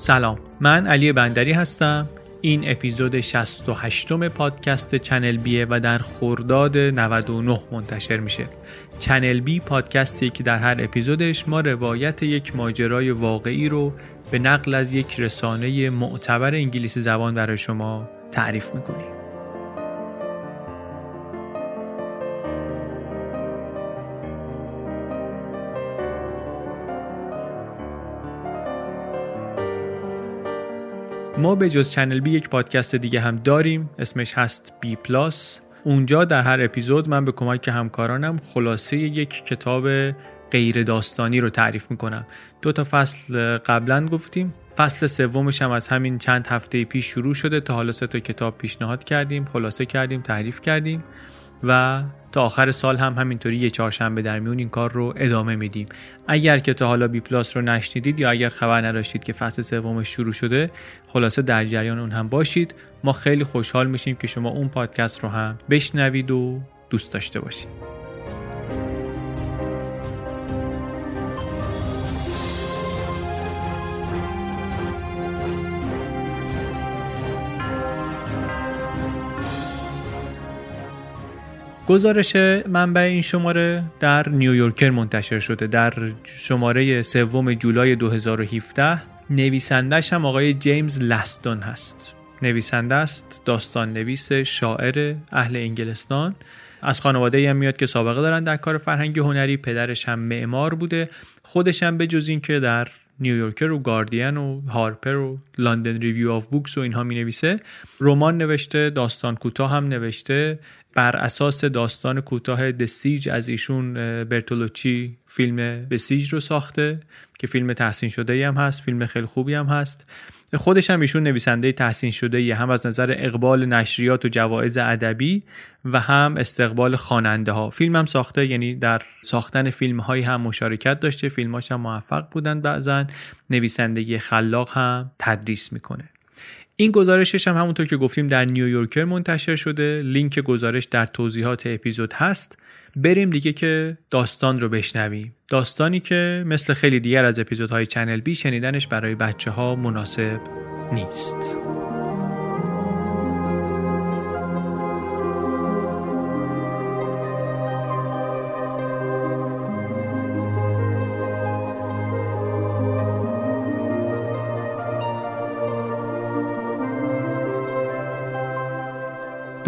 سلام، من علی بندری هستم. این اپیزود 68م پادکست چنل بیه و در خرداد 99 منتشر میشه. چنل بی پادکستی که در هر اپیزودش ما روایت یک ماجرای واقعی رو به نقل از یک رسانه معتبر انگلیسی زبان برای شما تعریف میکنیم. ما به جز چنل بی یک پادکست دیگه هم داریم، اسمش هست بی پلاس. اونجا در هر اپیزود من به کمک همکارانم خلاصه یک کتاب غیر داستانی رو تعریف میکنم. 2 فصل قبلا گفتیم، فصل سومش هم از همین چند هفته پیش شروع شده. تا حالا 3 کتاب پیشنهاد کردیم، خلاصه کردیم، تعریف کردیم و تا آخر سال هم همینطوری یه 4شنبه در میون این کار رو ادامه میدیم. اگر که تا حالا بی پلاس رو نشنیدید یا اگر خبر نداشتید که فصل سومش شروع شده، خلاصه در جریان اون هم باشید. ما خیلی خوشحال میشیم که شما اون پادکست رو هم بشنوید و دوست داشته باشید. گزارش منبع این شماره در نیویورکر منتشر شده. در شماره 3 جولای 2017 نویسندش هم آقای جیمز لستون هست. نویسنده است، داستان نویس، شاعر، اهل انگلستان. از خانواده‌ای هم میاد که سابقه دارن در کار فرهنگی هنری. پدرش هم معمار بوده. خودش هم به جز این که در نیویورکر و گاردین و هارپر و لندن ریویو آف بوکس و اینها می نویسه، رمان نوشته، داستان کوتاه هم نوشته. بر اساس داستان کوتاه دسیج از ایشون برتولوچی فیلم دسیج رو ساخته که فیلم تحسین شده‌ای هم هست، فیلم خیلی خوبی هم هست. خودش هم ایشون نویسنده تحسین شده‌ای، هم از نظر اقبال نشریات و جوایز ادبی و هم استقبال خواننده ها. فیلم هم ساخته، یعنی در ساختن فیلم هایی هم مشارکت داشته، فیلماش هم موفق بودن. بعضن نویسندگی خلاق هم تدریس میکنه. این گزارشش هم همونطور که گفتیم در نیویورکر منتشر شده. لینک گزارش در توضیحات اپیزود هست. بریم دیگه که داستان رو بشنویم. داستانی که مثل خیلی دیگر از اپیزودهای چنل بی شنیدنش برای بچه‌ها مناسب نیست.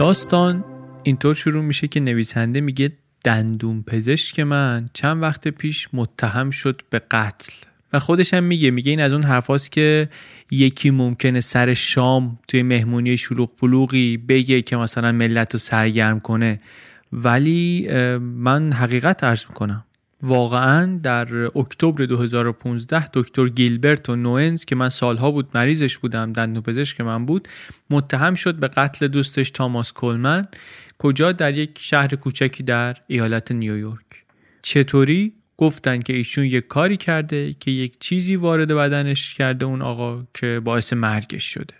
داستان اینطور شروع میشه که نویسنده میگه دندون پزشک من چند وقت پیش متهم شد به قتل و خودش هم میگه این از اون حرفاست که یکی ممکنه سر شام توی مهمونی شلوغ پلوغی بگه که مثلا ملت رو سرگرم کنه، ولی من حقیقت عرض میکنم. واقعا در اکتبر 2015 دکتر گیلبرت نوئنز که من سالها بود مریضش بودم، دندونپزشک من بود، متهم شد به قتل دوستش تاماس کولمن. کجا؟ در یک شهر کوچکی در ایالت نیویورک. چطوری؟ گفتن که ایشون یک کاری کرده که یک چیزی وارد بدنش کرده اون آقا که باعث مرگش شده،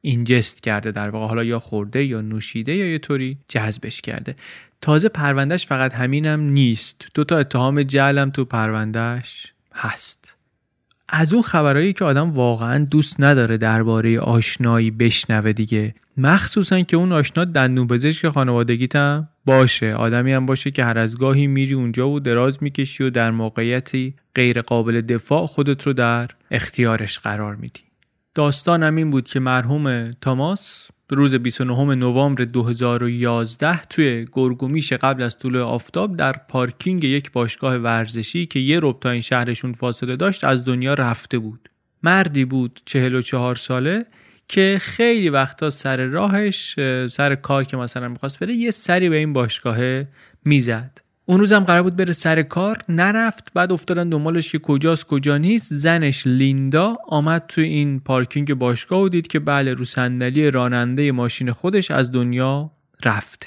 اینجست کرده در واقع، حالا یا خورده یا نوشیده یا یه طوری جذبش کرده. تازه پروندهش فقط همینم نیست، دوتا اتهام جعلم تو پروندهش هست. از اون خبرایی که آدم واقعا دوست نداره درباره آشنایی بشنوه دیگه، مخصوصا که اون آشنا دندونپزشک خانوادگیت هم باشه، آدمی هم باشه که هر از گاهی میری اونجا و دراز میکشی و در موقعیتی غیر قابل دفاع خودت رو در اختیارش قرار میدی. داستان هم این بود که مرحوم تاماس روز 29 نوامبر 2011 توی گرگومیش قبل از طلوع آفتاب در پارکینگ یک باشگاه ورزشی که یه ربع تا این شهرشون فاصله داشت از دنیا رفته بود. مردی بود 44 ساله که خیلی وقتا سر راهش، سر کار که مثلا میخواست بره، یه سری به این باشگاه میزد. اون روز هم قرار بود بره سر کار، نرفت. بعد افتادن دنبالش که کجاست کجا نیست. زنش لیندا آمد تو این پارکینگ باشگاه و دید که بله، رو صندلی راننده ماشین خودش از دنیا رفته.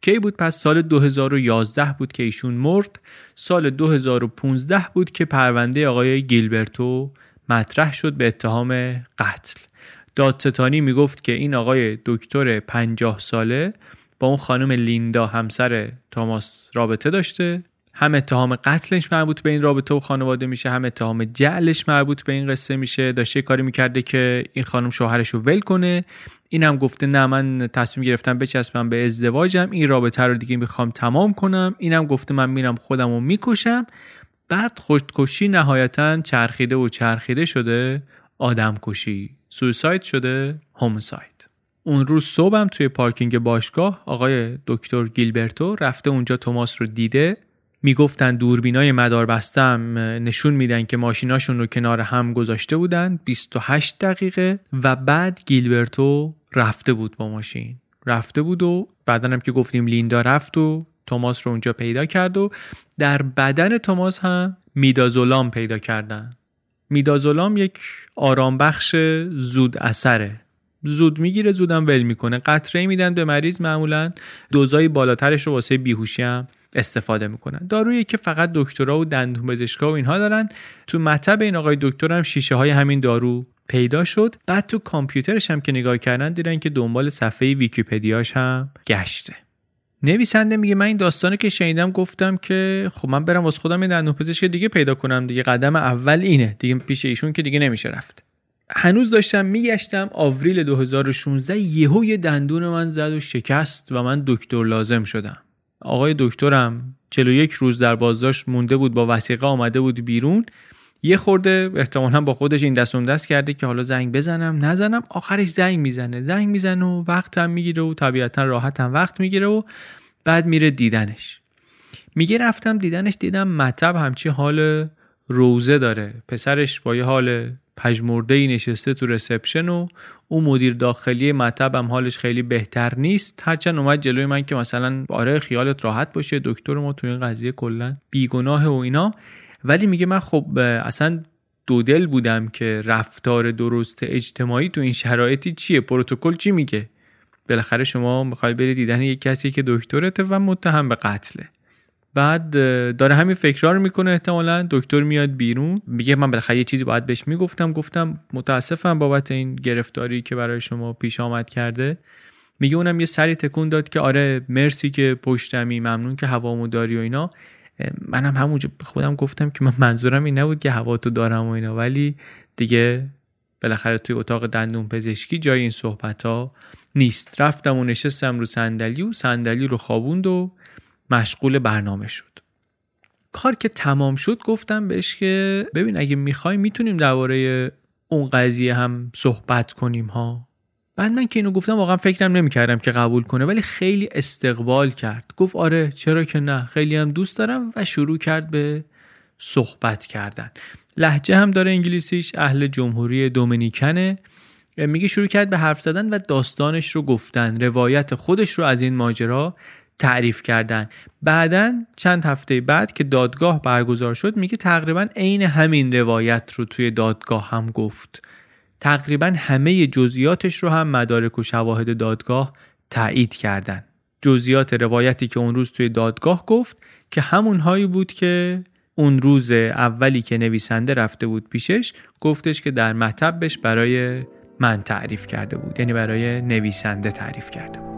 کی بود پس؟ سال 2011 بود که ایشون مرد. سال 2015 بود که پرونده آقای گیلبرتو مطرح شد به اتهام قتل. دادستانی میگفت که این آقای دکتر 50 ساله با اون خانم لیندا همسر تاماس رابطه داشته. هم اتهام قتلش مربوط به این رابطه و خانواده میشه، هم اتهام جعلش مربوط به این قصه میشه. داشته کاری میکرده که این خانم شوهرش رو ول کنه، این هم گفته نه من تصمیم گرفتم بچسبم به ازدواجم، این رابطه رو دیگه میخوام تمام کنم. این هم گفته من میرم خودم رو میکشم. بعد خودکشی نهایتاً چرخیده و چرخیده شده آدم کشی، سویساید شده هومساید. اون روز صبحم توی پارکینگ باشگاه آقای دکتر گیلبرتو رفته اونجا، توماس رو دیده. میگفتن دوربینای مداربستم نشون میدن که ماشیناشون رو کنار هم گذاشته بودن 28 دقیقه و بعد گیلبرتو رفته بود با ماشین، رفته بود و بعدن هم که گفتیم لیندا رفت و توماس رو اونجا پیدا کرد و در بدن توماس هم میدازولام پیدا کردن. میدازولام یک آرام بخش زود اثره، زود میگیره زودم ول میکنه. قطره میدن به مریض، معمولا دوزای بالاترش رو واسه بیهوشی هم استفاده میکنن. دارویی که فقط دکترها و دندونپزشکا و اینها دارن. تو مطب این آقای دکتر هم شیشه های همین دارو پیدا شد. بعد تو کامپیوترش هم که نگاه کردن دیدن که دنبال صفحه ویکی‌پدیاش هم گشته. نویسنده میگه من این داستانه که شنیدم گفتم که خب من برم واسه خودم یه دندونپزشک دیگه پیدا کنم دیگه، قدم اول اینه دیگه، پیش ایشون که دیگه نمیشه رفت. هنوز داشتم میگشتم آوریل 2016 یهو یه دندون من زد و شکست و من دکتر لازم شدم. آقای دکترم 41 روز در بازداشت مونده بود، با وثیقه آمده بود بیرون. یه خورده احتمالاً با خودش این دست اون دست کرده که حالا زنگ بزنم نزنم، آخرش زنگ میزنه و وقتم میگیره و طبیعتا راحتم وقت میگیره و بعد میره دیدنش. میگه رفتم دیدنش، دیدم مطب همچی حال روزه داره، پسرش با یه حال پژمرده‌ای نشسته تو رسپشن و اون مدیر داخلی مطب هم حالش خیلی بهتر نیست. هرچند اومد جلوی من که مثلا آره خیالت راحت باشه دکتر ما تو این قضیه کلا بیگناه و اینا، ولی میگه من خب اصلا دودل بودم که رفتار درست اجتماعی تو این شرایطی چیه، پروتکل چی میگه. بالاخره شما میخوای بری دیدن یک کسی که دکترته و متهم به قتله. بعد داره همین فکرها رو میکنه، احتمالاً دکتر میاد بیرون میگه من بالاخره یه چیزی باید بهش میگفتم، گفتم متاسفم بابت این گرفتاری که برای شما پیش آمد کرده. میگه اونم یه سری تکون داد که آره مرسی که پشتمی، ممنون که هوامو داری و اینا. منم همونجا خودم گفتم که من منظورم این نبود که هواتو دارم و اینا، ولی دیگه بالاخره توی اتاق دندون پزشکی جای این صحبت‌ها نیست. رفتم و نشستم رو صندلی و صندلی رو خوابوند و مشغول برنامه شد. کار که تمام شد گفتم بهش که ببین اگه میخوای میتونیم درباره اون قضیه هم صحبت کنیم ها، بعد من که اینو گفتم واقعا فکرم نمی‌کردم که قبول کنه، ولی خیلی استقبال کرد. گفت آره چرا که نه، خیلی هم دوست دارم، و شروع کرد به صحبت کردن. لهجه هم داره انگلیسیش، اهل جمهوری دومینیکنه. میگه شروع کرد به حرف زدن و داستانش رو گفتن، روایت خودش رو از این ماجرا تعریف کردن. بعدن چند هفته بعد که دادگاه برگزار شد، میگه تقریبا عین همین روایت رو توی دادگاه هم گفت. تقریبا همه جزئیاتش رو هم مدارک و شواهد دادگاه تایید کردن. جزئیات روایتی که اون روز توی دادگاه گفت که همونهایی بود که اون روز اولی که نویسنده رفته بود پیشش گفتش که در مطبش برای من تعریف کرده بود، یعنی برای نویسنده تعریف کرده بود.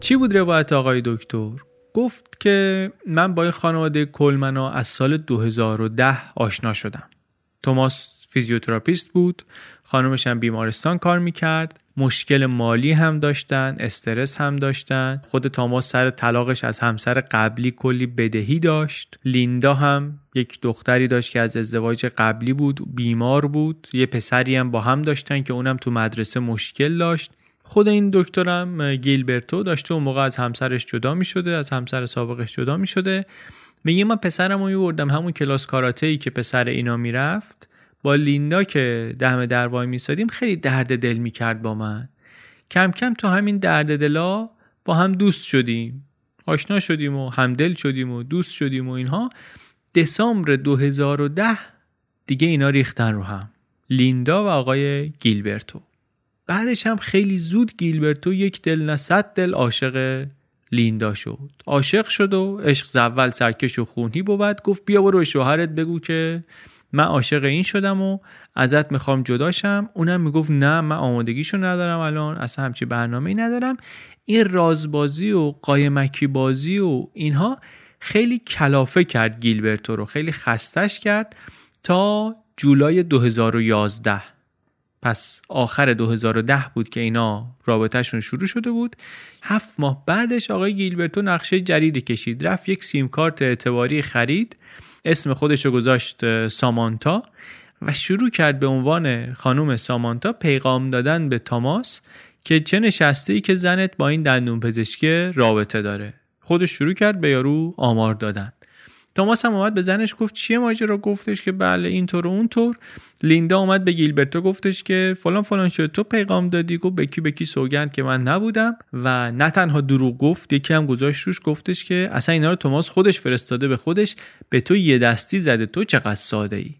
چی بود روایت آقای دکتر؟ گفت که من با این خانواده کولمنا از سال 2010 آشنا شدم. توماس فیزیوتراپیست بود، خانمش هم بیمارستان کار میکرد، مشکل مالی هم داشتن، استرس هم داشتن. خود توماس سر طلاقش از همسر قبلی کلی بدهی داشت. لیندا هم یک دختری داشت که از ازدواج قبلی بود، بیمار بود. یه پسری هم با هم داشتن که اونم تو مدرسه مشکل داشت. خود این دکترم گیلبرتو داشته اون موقع از همسرش جدا می شده، از همسر سابقش جدا می شده. میگه من پسرم رو میوردم همون کلاس کاراته‌ای که پسر اینا می رفت. با لیندا که دم در وای می سادیم خیلی درد دل می کرد با من. کم کم تو همین درد دلا با هم دوست شدیم، آشنا شدیم و همدل شدیم و دوست شدیم و اینها. دسامبر 2010 دیگه اینا ریختن رو هم، لیندا و آقای گیلبرتو. بعدش هم خیلی زود گیلبرتو یک دل نه صد دل عاشق لیندا شد. عاشق شد و عشق ز اول سرکش و خونی بود. گفت بیا برو به شوهرت بگو که من عاشق این شدم و ازت میخوام جداشم. اونم میگفت نه من آمادگیشو ندارم، الان اصلا همچی برنامه‌ای ندارم. این رازبازی و قایمکی بازی و اینها خیلی کلافه کرد گیلبرتو رو، خیلی خستش کرد. تا جولای 2011، پس آخر 2010 بود که اینا رابطهشون شروع شده بود. 7 ماه بعدش آقای گیلبرتو نقشه جریده کشید، رفت یک سیم کارت اعتباری خرید، اسم خودش رو گذاشت سامانتا و شروع کرد به عنوان خانم سامانتا پیغام دادن به توماس که چه نشسته‌ای که زنت با این دندون پزشکی رابطه داره. خودش شروع کرد به یارو آمار دادن. توماس هم اومد به زنش گفت چیه ماجرا، گفتش که بله اینطور و اونطور. لیندا اومد به گیلبرتو گفتش که فلان فلان شد، تو پیغام دادی؟ گفت به کی سوگند که من نبودم. و نه تنها دروغ گفت، یکی هم گذاشت روش، گفتش که اصلا اینا رو توماس خودش فرستاده به خودش، به تو یه دستی زده، تو چقدر ساده ای.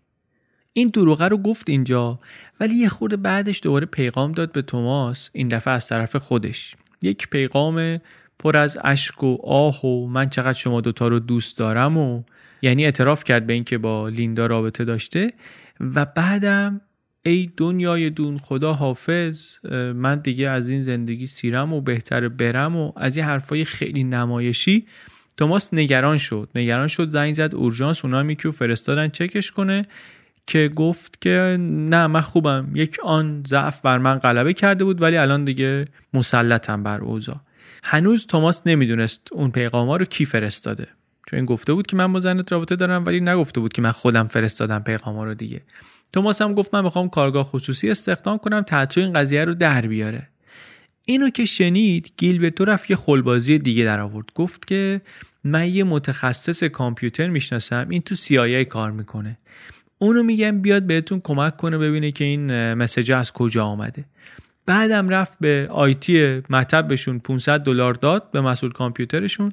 این دروغه رو گفت اینجا، ولی یه خورده بعدش دوباره پیغام داد به توماس، این دفعه از طرف خودش، یک پیغام پر از اشک و آه و من چقدر شما دوتا رو دوست دارم و یعنی اعتراف کرد به این که با لیندا رابطه داشته. و بعدم ای دنیای دون، خدا حافظ، من دیگه از این زندگی سیرم و بهتر برم و از یه حرفای خیلی نمایشی. توماس نگران شد، زنگ زد اورژانس، اونا میکیو فرستادن چکش کنه که گفت که نه من خوبم، یک آن ضعف بر من غلبه کرده بود ولی الان دیگه مسلطم بر اوضاع. هنوز توماس نمیدونست اون پیغاما رو کی فرستاده، چون این گفته بود که من با زنت رابطه دارم ولی نگفته بود که من خودم فرستادم پیغاما رو دیگه. توماس هم گفت من میخوام کارگاه خصوصی استخدام کنم تا این قضیه رو در بیاره. اینو که شنید گیلبرتو رفت یه خلبازی دیگه در آورد، گفت که من یه متخصص کامپیوتر میشناسم، این تو CIA کار میکنه، اونو میگم بیاد بهتون کمک کنه ببینه که این مسیجا از کجا اومده. بعدم رفت به آیتی مطبشون $500 داد به مسئول کامپیوترشون،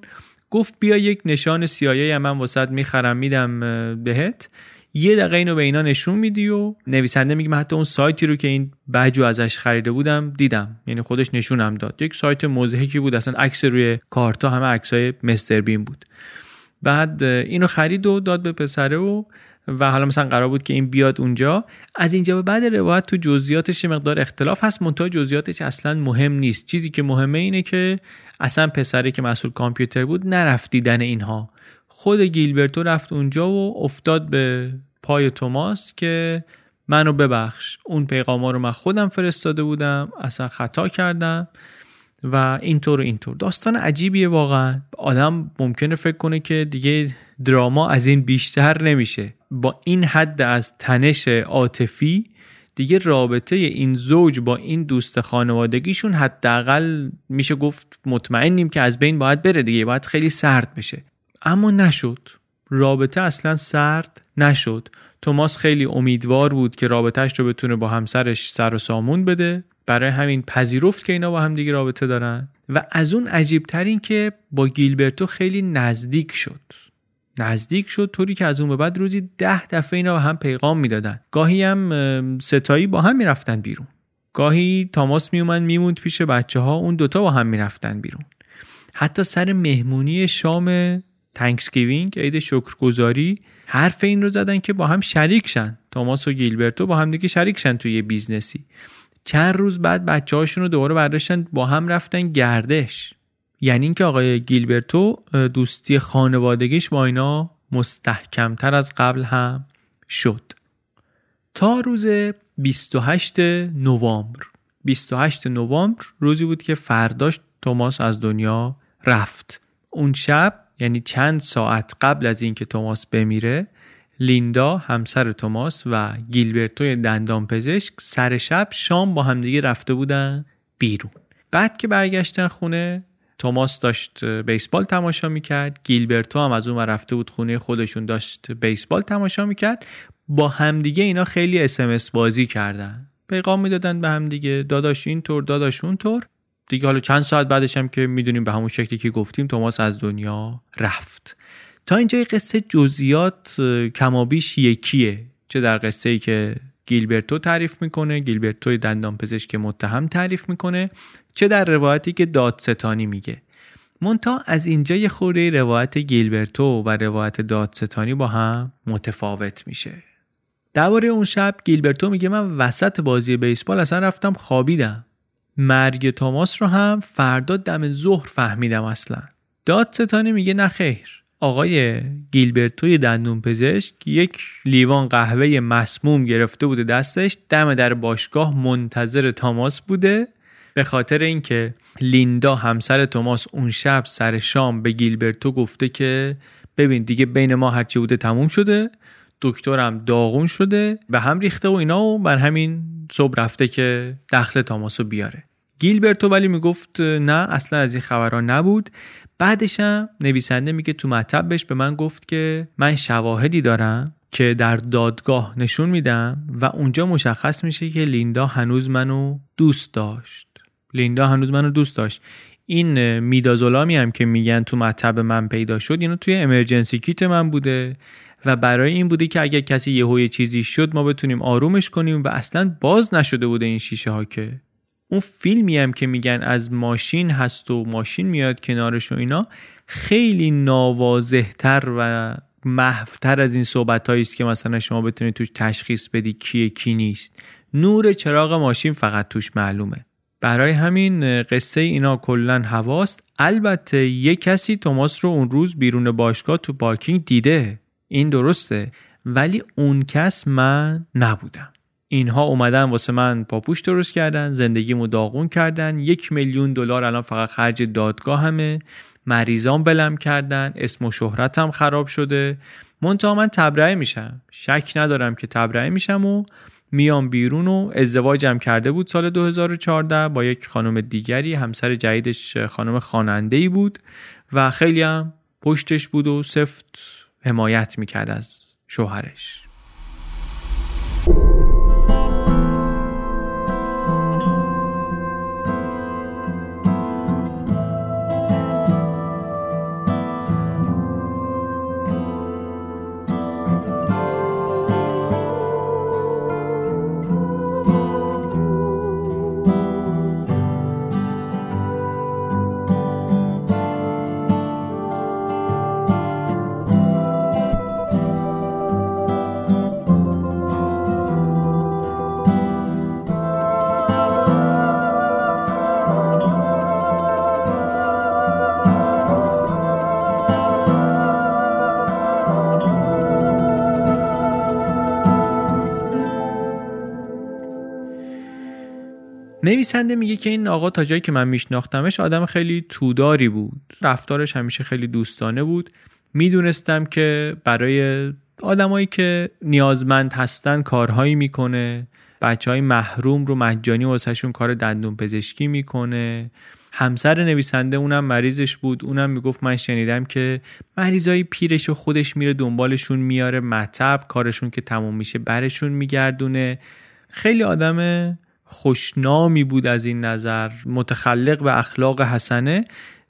گفت بیا یک نشان CIA هم من واسط میخرم میدم بهت، یه دقیقه اینو به اینا نشون میدی. و نویسنده میگه من حتی اون سایتی رو که این بجو ازش خریده بودم دیدم، یعنی خودش نشونم داد، یک سایت مضحکی بود، اصلا عکس روی کارتا همه عکسای مستر بین بود. بعد اینو خرید و داد به پسره و حالا مثلا قرار بود که این بیاد اونجا. از اینجا به بعد روایت تو جزئیاتش مقدار اختلاف هست، منتها جزئیاتش اصلا مهم نیست. چیزی که مهمه اینه که اصلا پسری که مسئول کامپیوتر بود نرفت دیدن اینها، خود گیلبرتو رفت اونجا و افتاد به پای توماس که منو ببخش، اون پیغاما رو من خودم فرستاده بودم، اصلا خطا کردم و اینطور. داستان عجیبیه واقعا. آدم ممکنه فکر کنه که دیگه دراما از این بیشتر نمیشه. با این حد از تنش عاطفی دیگه رابطه این زوج با این دوست خانوادگیشون حداقل میشه گفت مطمئنیم که از بین باید بره دیگه، باید خیلی سرد بشه، اما نشد. رابطه اصلا سرد نشد. توماس خیلی امیدوار بود که رابطهش رو بتونه با همسرش سر و سامون بده، برای همین پذیرفت که اینا با هم دیگه رابطه دارن. و از اون عجیب‌تر این که با گیلبرتو خیلی نزدیک شد طوری که از اون به بعد روزی 10 دفعه اینا با هم پیغام میدادن. گاهی هم ستایی با هم میرفتن بیرون، گاهی توماس میومد میموند پیش بچه‌ها، اون دوتا با هم میرفتن بیرون. حتی سر مهمونی شام تانکسگیوینگ، عید شکرگزاری، حرف این رو زدن که با هم شریک شن، توماس و گیلبرتو با هم دیگه شریک شن توی یه بیزنسی. چند روز بعد بچه‌هاشون رو دوباره برداشتن با هم رفتن گردش. یعنی اینکه آقای گیلبرتو دوستی خانوادگیش با اینا مستحکم‌تر از قبل هم شد. تا روز 28 نوامبر روزی بود که فرداش توماس از دنیا رفت. اون شب، یعنی چند ساعت قبل از اینکه توماس بمیره، لیندا همسر توماس و گیلبرتو دندانپزشک سر شب شام با همدیگه رفته بودن بیرون. بعد که برگشتن خونه، توماس داشت بیسبال تماشا میکرد، گیلبرتو هم از اون ور رفته بود خونه خودشون داشت بیسبال تماشا میکرد. با همدیگه اینا خیلی اسمس بازی کردن، پیغام میدادن به همدیگه، داداش اینطور، داداش اونطور دیگه. حالا چند ساعت بعدش هم که میدونیم به همون شکلی که گفتیم توماس از دنیا رفت. تا اینجای قصه جزئیات کمابیش یکیه، چه در قصه‌ای که گیلبرتو تعریف میکنه، گیلبرتوی دندانپزشک متهم تعریف میکنه، چه در روایتی که دادستانی میگه. منتها از اینجا یه خورده روایت گیلبرتو و روایت دادستانی با هم متفاوت میشه. درباره اون شب گیلبرتو میگه من وسط بازی بیسبال اصلا رفتم خوابیدم، مرگ توماس رو هم فردا دم ظهر فهمیدم. اصلا دادستانی میگه نه خیر، آقای گیلبرتوی دندانپزشک یک لیوان قهوه مسموم گرفته بوده دستش، دم در باشگاه منتظر توماس بوده، به خاطر اینکه لیندا همسر توماس اون شب سر شام به گیلبرتو گفته که ببین دیگه بین ما هرچی بوده تموم شده، دکترم داغون شده، به هم ریخته و اینا، و بر همین صبح رفته که دخل توماسو بیاره. گیلبرتو ولی میگفت نه، اصلا از این خبرها نبود. بعدش هم نویسنده میگه تو مطلب بهش به من گفت که من شواهدی دارم که در دادگاه نشون میدم و اونجا مشخص میشه که لیندا هنوز منو دوست داشت. این میدازولامی هم که میگن تو مطلب من پیدا شد، اینو توی امرجنسی کیت من بوده و برای این بوده که اگه کسی یهوی چیزی شد ما بتونیم آرومش کنیم و اصلا باز نشده بوده این شیشه ها. که اون فیلمی هم که میگن از ماشین هست و ماشین میاد کنارش و اینا، خیلی ناواضح‌تر و محوتر از این صحبتایی است که مثلا شما بتونید توش تشخیص بدی کیه کی نیست. نور چراغ ماشین فقط توش معلومه. برای همین قصه اینا کلا هواست. البته یک کسی توماس رو اون روز بیرون باشگاه تو پارکینگ دیده، این درسته، ولی اون کس من نبودم. اینها اومدن واسه من پاپوش درست کردن، زندگیمو داغون کردن، $1,000,000 الان فقط خرج دادگاهمه، مریضام بلم کردن، اسم و شهرتم خراب شده. منتها من تبرئه میشم، شک ندارم که تبرئه میشم و میام بیرون. و ازدواجم کرده بود سال 2014 با یک خانم دیگری، همسر جدیدش خانم خواننده‌ای بود و خیلی هم پشتش بود و سفت حمایت میکرد از شوهرش. نویسنده میگه که این آقا تا جایی که من میشناختمش آدم خیلی توداری بود، رفتارش همیشه خیلی دوستانه بود. میدونستم که برای آدمایی که نیازمند هستن کارهایی میکنه، بچهای محروم رو مجانی واسهشون کار دندون پزشکی میکنه. همسر نویسنده اونم مریضش بود، اونم میگفت من شنیدم که مریضای پیرش و خودش میره دنبالشون، میاره مطب، کارشون که تموم میشه برشون میگردونه. خیلی آدم خوشنامی بود از این نظر، متخلق به اخلاق حسنه.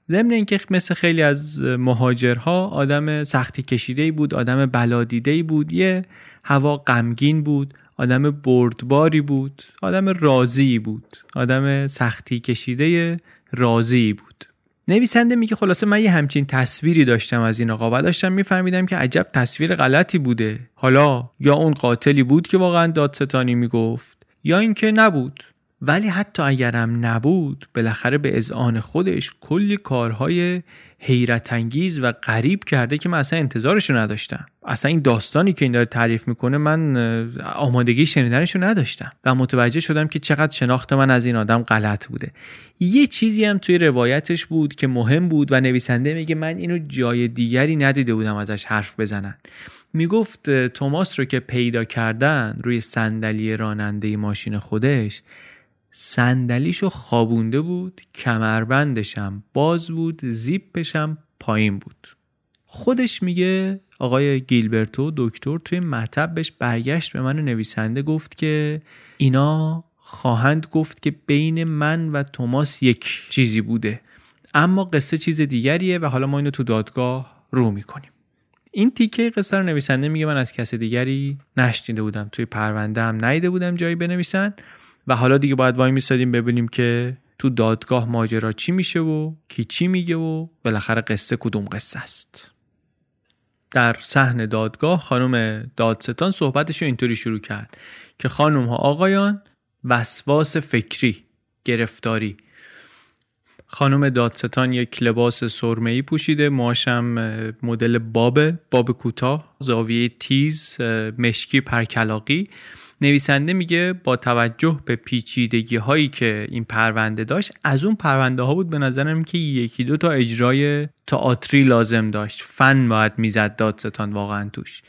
ضمن اینکه مثل خیلی از مهاجرها آدم سختی کشیده‌ای بود، آدم بلادیده‌ای بود، یه هوا غمگین بود، آدم بردباری بود، آدم راضی بود، آدم سختی کشیده راضی بود. نویسنده میگه خلاصه من یه همچین تصویری داشتم از این آقا و داشتم میفهمیدم که عجب تصویر غلطی بوده. حالا یا اون قاتلی بود که واقعا دادستانی میگفت یا اینکه نبود. ولی حتی اگرم نبود، بالاخره به اذعان خودش کلی کارهای حیرت انگیز و غریب کرده که من اصلا انتظارشو نداشتم. اصلا این داستانی که این داره تعریف میکنه من آمادگی شنیدنشو نداشتم و متوجه شدم که چقدر شناخت من از این آدم غلط بوده. یه چیزی هم توی روایتش بود که مهم بود و نویسنده میگه من اینو جای دیگری ندیده بودم ازش حرف بزنن. میگفت توماس رو که پیدا کردن روی صندلی راننده ماشین خودش، صندلیشو خوابونده بود، کمربندشم باز بود، زیپشم پایین بود. خودش میگه آقای گیلبرتو دکتر توی مطبش برگشت به من و نویسنده گفت که اینا خواهند گفت که بین من و توماس یک چیزی بوده، اما قصه چیز دیگریه و حالا ما اینو تو دادگاه رو میکنیم. این تیکه قصه رو نویسنده میگه من از کسی دیگری نشنیده بودم، توی پرونده هم ندیده بودم جایی بنویسن و حالا دیگه باید وای میسادیم ببینیم که تو دادگاه ماجرا چی میشه و کی چی میگه و بالاخره قصه کدوم قصه است. در صحن دادگاه خانم دادستان صحبتش رو اینطوری شروع کرد که خانم ها آقایان، وسواس فکری، گرفتاری. خانم دادستان یک لباس سرمه‌ای پوشیده، موهاشم مدل باب کوتاه، زاویه تیز، مشکی پرکلاقی. نویسنده میگه با توجه به پیچیدگی هایی که این پرونده داشت، از اون پرونده ها بود به نظرم که یکی دو تا اجرای تئاتری لازم داشت، فن باید میزد دادستان واقعا توش.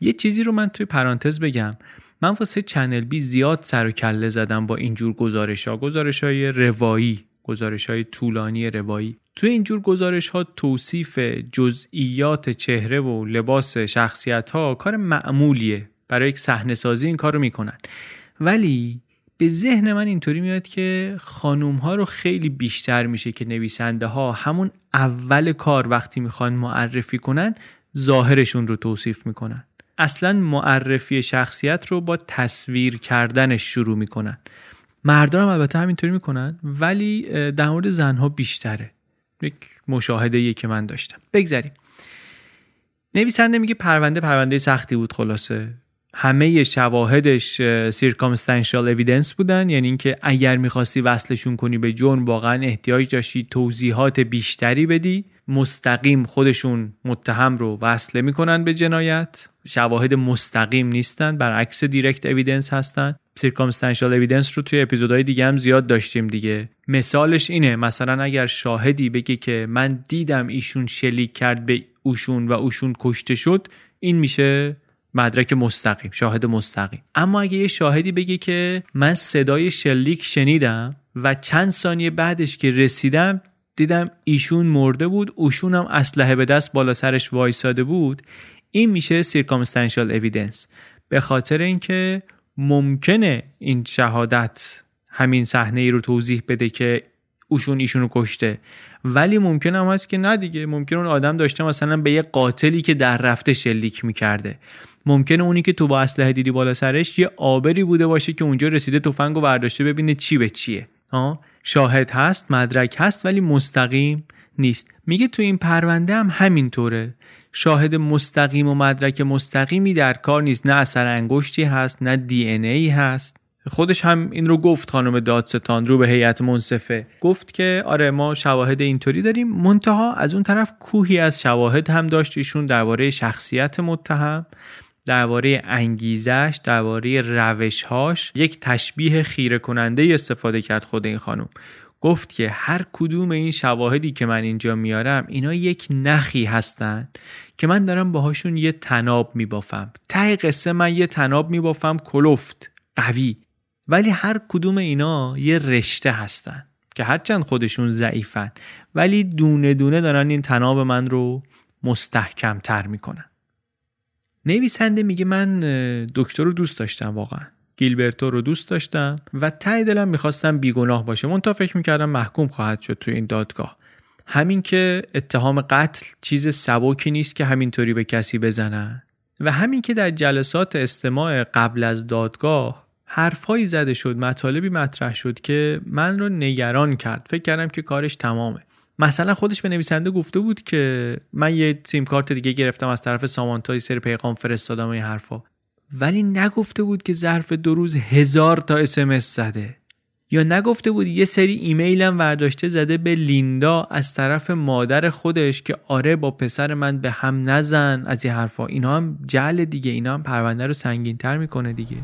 یه چیزی رو من توی پرانتز بگم، من واسه چنل بی زیاد سر و کله زدم با اینجور گزارش‌های روایی، گزارش‌های طولانی روایی. توی اینجور گزارش‌ها توصیف جزئیات چهره و لباس شخصیت‌ها کار معمولیه، برای یک صحنه سازی این کارو میکنن. ولی به ذهن من اینطوری میاد که خانوم ها رو خیلی بیشتر میشه که نویسنده ها همون اول کار وقتی میخوان معرفی کنن ظاهرشون رو توصیف میکنن. اصلا معرفی شخصیت رو با تصویر کردنش شروع میکنن. مردان هم البته همینطوری میکنن ولی در مورد زن ها بیشتره. یک مشاهده‌ای که من داشتم. بگذریم. نویسنده میگه پرونده سختی بود خلاصه. همه شواهدش سیرکامستانشال اویدنس بودن، یعنی اینکه اگر میخواستی وصلشون کنی به جرم واقعا احتیاج داشتی توضیحات بیشتری بدی. مستقیم خودشون متهم رو وصله میکنن به جنایت، شواهد مستقیم نیستن، برعکس دایرکت اویدنس هستن. سیرکامستانشال اویدنس رو توی اپیزودهای دیگه هم زیاد داشتیم دیگه. مثالش اینه، مثلا اگر شاهدی بگه که من دیدم ایشون شلیک کرد به اوشون و اوشون کشته شد، این میشه مدرک مستقیم، شاهد مستقیم. اما اگه یه شاهدی بگه که من صدای شلیک شنیدم و چند ثانیه بعدش که رسیدم دیدم ایشون مرده بود، اوشون هم اسلحه به دست بالا سرش وایساده بود، این میشه سیرکامستانشال اویدنس. به خاطر اینکه ممکنه این شهادت همین صحنه ای رو توضیح بده که اوشون ایشونو کشته، ولی ممکن هم هست که نه دیگه، ممکن اون آدم داشته مثلا به یه قاتلی که در رفته شلیک میکرده، ممکنه اونی که تو با اسلحه دیدی بالا سرش یه آبری بوده باشه که اونجا رسیده تفنگو برداشته ببینه چی به چیه. شاهد هست، مدرک هست، ولی مستقیم نیست. میگه تو این پرونده هم همینطوره، شاهد مستقیم و مدرک مستقیمی در کار نیست، نه اثر انگشتی هست، نه دی ان ای هست. خودش هم این رو گفت، خانم دادستان رو به هیئت منصفه گفت که آره ما شواهد اینطوری داریم. منتها از اون طرف کوهی از شواهد هم داشت ایشون درباره شخصیت متهم، درباره انگیزش، درباره روشهاش یک تشبیه خیره کننده استفاده کرد خود این خانم. گفت که هر کدوم این شواهدی که من اینجا میارم اینا یک نخی هستن که من دارم باهاشون یه تناب میبافم. ته قصه من یه تناب میبافم کلفت قوی، ولی هر کدوم اینا یه رشته هستن که هرچند خودشون ضعیفن ولی دونه دونه دارن این تناب من رو مستحکم تر میکنن. نویسنده میگه من دکتر رو دوست داشتم، واقعا گیلبرتو رو دوست داشتم و ته دلم میخواستم بیگناه باشه، منتها فکر میکردم محکوم خواهد شد تو این دادگاه. همین که اتهام قتل چیز سبکی نیست که همینطوری به کسی بزنن و همین که در جلسات استماع قبل از دادگاه حرفایی زده شد، مطالبی مطرح شد که من رو نگران کرد. فکر کردم که کارش تمامه. مثلا خودش به نویسنده گفته بود که من یه سیم کارت دیگه گرفتم از طرف سامانتا، یه سری پیغام فرستادم و این حرفا، ولی نگفته بود که ظرف 2 روز 1000 تا اسمس زده، یا نگفته بود یه سری ایمیل هم ورداشته زده به لیندا از طرف مادر خودش که آره با پسر من به هم نزن، از این حرفا. اینا هم جعل دیگه، اینا هم پرونده رو سنگین‌تر می‌کنه دیگه.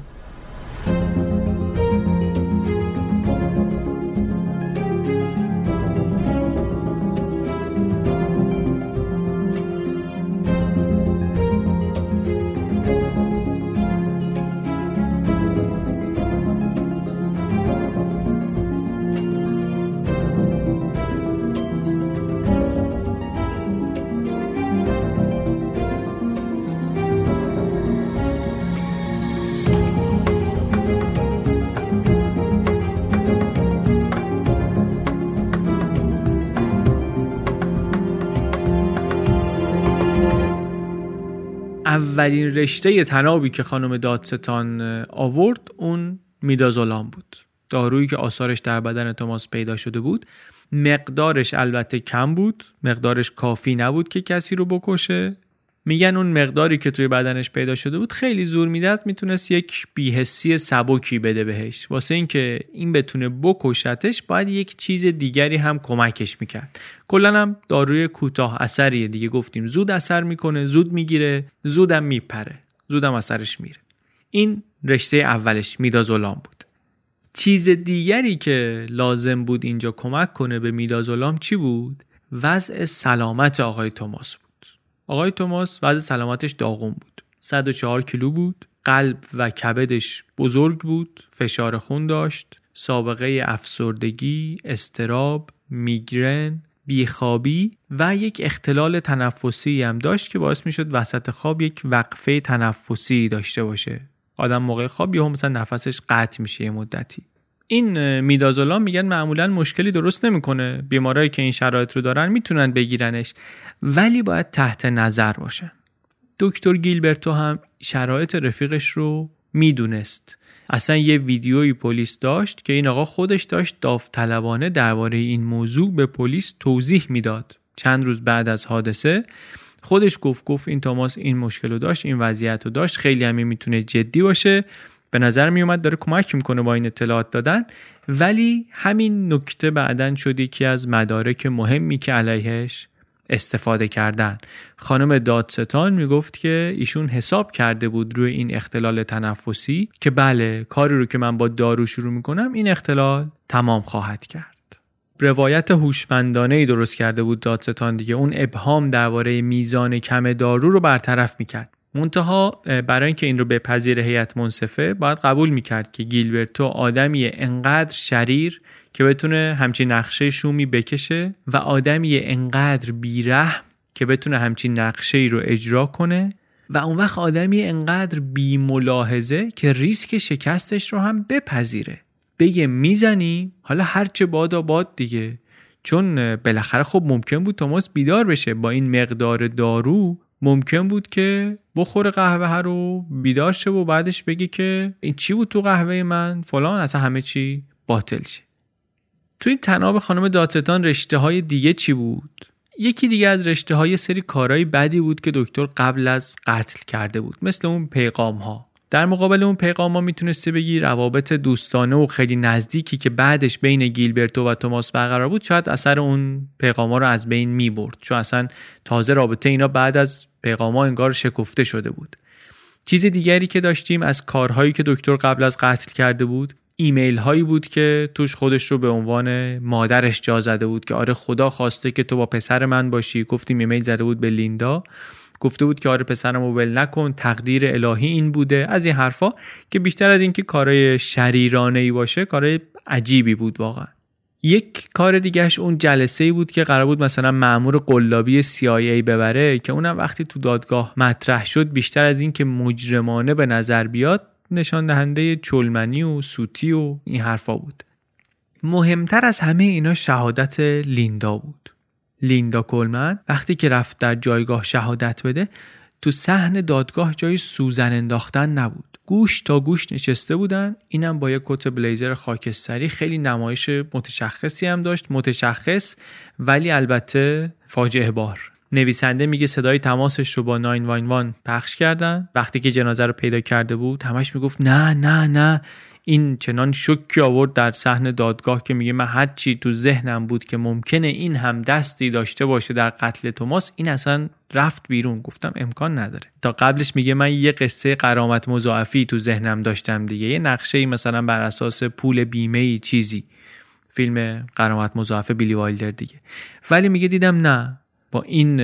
اولین رشته تنابی که خانم دادستان آورد اون میدازولام بود، دارویی که آثارش در بدن توماس پیدا شده بود. مقدارش البته کم بود، مقدارش کافی نبود که کسی رو بکشه. میگن اون مقداری که توی بدنش پیدا شده بود خیلی زور میداد، میتونست یک بی‌حسی سبکی بده بهش. واسه اینکه این بتونه بکشتش باید یک چیز دیگری هم کمکش میکرد. کلاً هم داروی کوتاه اثریه دیگه، گفتیم زود اثر میکنه، زود میگیره، زودم میپره، زودم اثرش میره. این رشته اولش میدازولام بود. چیز دیگری که لازم بود اینجا کمک کنه به میدازولام چی بود؟ وضع سلامت آقای توماس بود. آقای توماس وضع سلامتش داغون بود. 104 کیلو بود، قلب و کبدش بزرگ بود، فشار خون داشت، سابقه افسردگی، اضطراب، میگرن، بیخوابی و یک اختلال تنفسی هم داشت که باعث میشد وسط خواب یک وقفه تنفسی داشته باشه. آدم موقع خواب یهو مثلا نفسش قطع میشه یه مدتی. این میدازولام میگن معمولا مشکلی درست نمیکنه، بیمارایی که این شرایط رو دارن میتونن بگیرنش، ولی باید تحت نظر باشن. دکتر گیلبرتو هم شرایط رفیقش رو میدونست. اصلا یه ویدیوی پلیس داشت که این آقا خودش داشت داوطلبانه درباره این موضوع به پلیس توضیح میداد. چند روز بعد از حادثه خودش گفت این توماس این مشکل رو داشت، این وضعیت رو داشت، خیلی هم میتونه جدی باشه. به نظر می اومد داره کمک میکنه با این اطلاعات دادن، ولی همین نکته بعدن شد یکی از مدارک مهمی که علیهش استفاده کردن. خانم دادستان میگفت که ایشون حساب کرده بود روی این اختلال تنفسی که بله، کاری رو که من با دارو شروع میکنم این اختلال تمام خواهد کرد. روایت هوشمندانه‌ای درست کرده بود دادستان دیگه. اون ابهام درباره میزان کم دارو رو برطرف میکرد. منتها برای اینکه این رو به پذیر هیئت منصفه باید قبول میکرد که گیلبرتو آدمیه انقدر شریر که بتونه همچین نقشه شومی بکشه و آدمیه انقدر بیرحم که بتونه همچین نقشه ای رو اجرا کنه و اون وقت آدمیه انقدر بی ملاحظه که ریسک شکستش رو هم بپذیره، بگه میزنی حالا هرچه بادا باد دیگه. چون بالاخره خب ممکن بود توماس بیدار بشه، با این مقدار دارو ممکن بود که بخور قهوه ها رو بیدار شه و بعدش بگه که این چی بود تو قهوه من فلان، اصلا همه چی باطل شه. تو این تناب خانم دادستان رشته های دیگه چی بود؟ یکی دیگه از رشته های سری کارهای بدی بود که دکتر قبل از قتل کرده بود، مثل اون پیغام ها. در مقابل اون پیغام ها میتونسته بگی روابط دوستانه و خیلی نزدیکی که بعدش بین گیلبرتو و توماس برقرار بود شاید اثر اون پیغام ها رو از بین میبرد، چون اصلا تازه رابطه اینا بعد از پیغام ها انگار شکفته شده بود. چیز دیگری که داشتیم از کارهایی که دکتر قبل از قتل کرده بود، ایمیل هایی بود که توش خودش رو به عنوان مادرش جا زده بود که آره خدا خواسته که تو با پسر من باشی. گفتیم ایمیل زده بود به لیندا، گفته بود که آره پسرمو ول نکن، تقدیر الهی این بوده، از این حرفا که بیشتر از این که کارای شریرانه ای باشه کارای عجیبی بود واقعا. یک کار دیگهش اون جلسه ای بود که قرار بود مثلا مأمور قلابی CIA ببره، که اونم وقتی تو دادگاه مطرح شد بیشتر از این که مجرمانه به نظر بیاد نشان دهنده چلمنی و سوتی و این حرفا بود. مهمتر از همه اینا شهادت لیندا بود. لیندا کولمن وقتی که رفت در جایگاه شهادت بده، تو صحن دادگاه جای سوزن انداختن نبود، گوش تا گوش نشسته بودن. اینم با یک کت بلیزر خاکستری، خیلی نمایش متشخصی هم داشت، متشخص ولی البته فاجعه بار. نویسنده میگه صدای تماسش رو با 911 پخش کردن. وقتی که جنازه رو پیدا کرده بود همش میگفت نه نه نه. این چنان شوکی آورد در صحن دادگاه که میگه من هر چی تو ذهنم بود که ممکنه این هم دستی داشته باشه در قتل توماس، این اصلا رفت بیرون، گفتم امکان نداره. تا قبلش میگه من یه قصه غرامت مضاعفی تو ذهنم داشتم دیگه، یه نقشه‌ای مثلا بر اساس پول بیمه‌ای چیزی، فیلم غرامت مضاعف بیلی وایلدر دیگه. ولی میگه دیدم نه، با این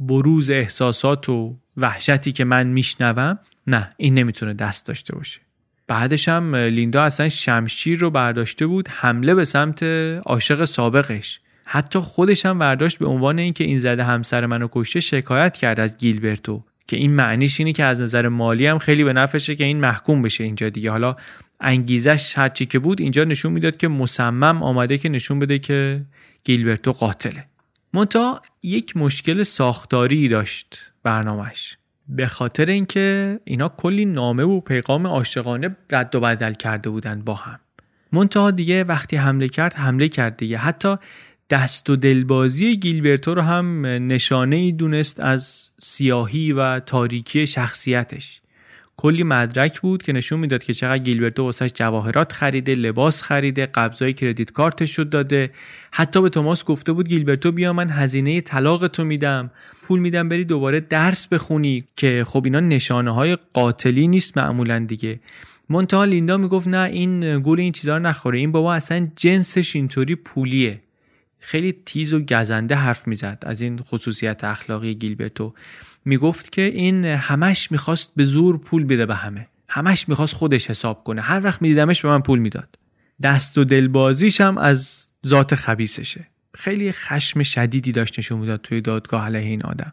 بروز احساسات و وحشتی که من میشنوم، نه این نمیتونه دست داشته باشه. بعدش هم لیندا اصلا شمشیر رو برداشته بود، حمله به سمت عاشق سابقش. حتی خودش هم برداشت به عنوان اینکه این زده همسر منو کشته، شکایت کرد از گیلبرتو، که این معنیش اینه که از نظر مالی هم خیلی به نفعشه که این محکوم بشه اینجا دیگه. حالا انگیزش هرچی که بود اینجا نشون میداد که مصمم آمده که نشون بده که گیلبرتو قاتله. منتها یک مشکل ساختاری داشت برنامه‌اش، به خاطر اینکه اینا کلی نامه و پیغام عاشقانه رد و بدل کرده بودن با هم. منتها دیگه وقتی حمله کرد دیگه. حتی دست و دلبازی گیلبرتو رو هم نشانه‌ای دونست از سیاهی و تاریکی شخصیتش. کلی مدرک بود که نشون میداد که چقدر گیلبرتو واسش جواهرات خریده، لباس خریده، قبضای کردیت کارتش رو داده. حتی به توماس گفته بود گیلبرتو بیا من هزینه طلاق تو میدم، پول میدم بری دوباره درس بخونی، که خب اینا نشانه های قاتلی نیست معمولا دیگه. منتها لیندا میگفت نه، این گول این چیزا رو نخوره، این بابا اصلا جنسش اینطوری پولیه. خیلی تیز و گزنده حرف میزد از این خصوصیت اخلاقی گیلبرتو. میگفت که این همش میخواست به زور پول بده به همه، همش میخواست خودش حساب کنه، هر وقت میدیدمش به من پول میداد. دست و دلبازیش هم از ذات خبیثشه. خیلی خشم شدیدی داشت نشون میداد توی دادگاه علیه این آدم.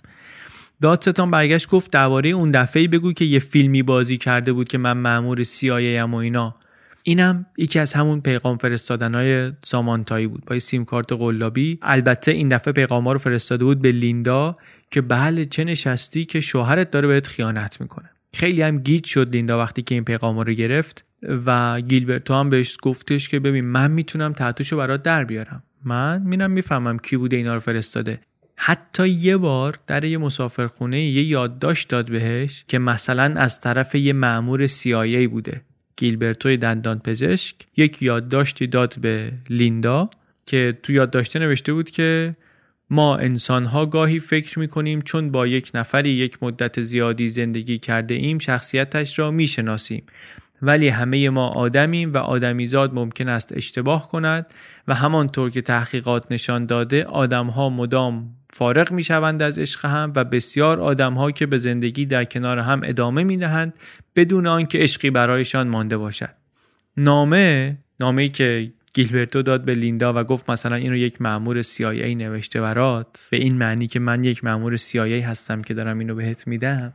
دادستان برگشت گفت درباره اون دفعه‌ای بگو که یه فیلمی بازی کرده بود که من مأمور CIAم و اینا. اینم یکی از همون پیغام فرستادن‌های سامانتایی بود با سیم کارت قلابی. البته این دفعه پیغام‌ها رو فرستاده بود به لیندا که بله چه نشستی که شوهرت داره بهت خیانت میکنه. خیلی هم گیج شد لیندا وقتی که این پیغام‌ها رو گرفت، و گیلبرتو هم بهش گفتش که ببین من میتونم تحتشو برات در بیارم، من میرم میفهمم کی بوده اینا رو فرستاده. حتی یه بار در یه مسافرخونه یه یادداشت داد بهش که مثلا از طرف یه مأمور CIA بوده. گیلبرتوی دندان پزشک یک یادداشتی داد به لیندا که تو یادداشته نوشته بود که ما انسان‌ها گاهی فکر می‌کنیم چون با یک نفری یک مدت زیادی زندگی کرده ایم شخصیتش را می‌شناسیم، ولی همه ما آدمیم و آدمیزاد ممکن است اشتباه کند و همانطور که تحقیقات نشان داده آدم‌ها مدام فارغ میشوند از عشق هم، و بسیار آدم‌ها که به زندگی در کنار هم ادامه میدهند بدون آنکه عشقی برایشان مانده باشد. نامه‌ای که گیلبرتو داد به لیندا و گفت مثلا این رو یک مأمور CIA نوشته برات، به این معنی که من یک مأمور CIA هستم که دارم اینو بهت میدم،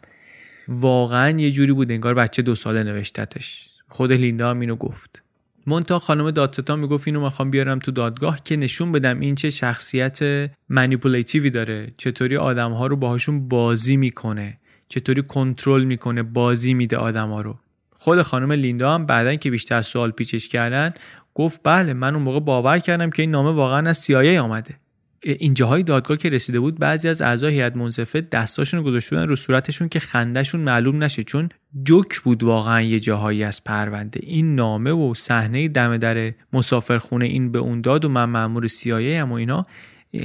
واقعا یه جوری بود انگار بچه 2 ساله نوشتتش. خود لیندا هم اینو گفت. منتها خانم دادستان میگفت اینو میخوام بیارم تو دادگاه که نشون بدم این چه شخصیت مانیپولاتیوی داره، چطوری آدم‌ها رو باهاشون بازی میکنه، چطوری کنترل میکنه، بازی میده آدم‌ها رو. خود خانم لیندا هم بعدن که بیشتر سوال پیچش کردن گفت بله من اون موقع باور کردم که این نامه واقعا از CIA آمده. این جاهای دادگاه که رسیده بود بعضی از اعضای هیئت منصفه دستاشون گذاشته بودن رو صورتشون که خندهشون معلوم نشه، چون جوک بود واقعا یه جاهایی از پرونده. این نامه و صحنه دم در مسافرخونه این به اون داد و من مأمور CIA ام و اینا،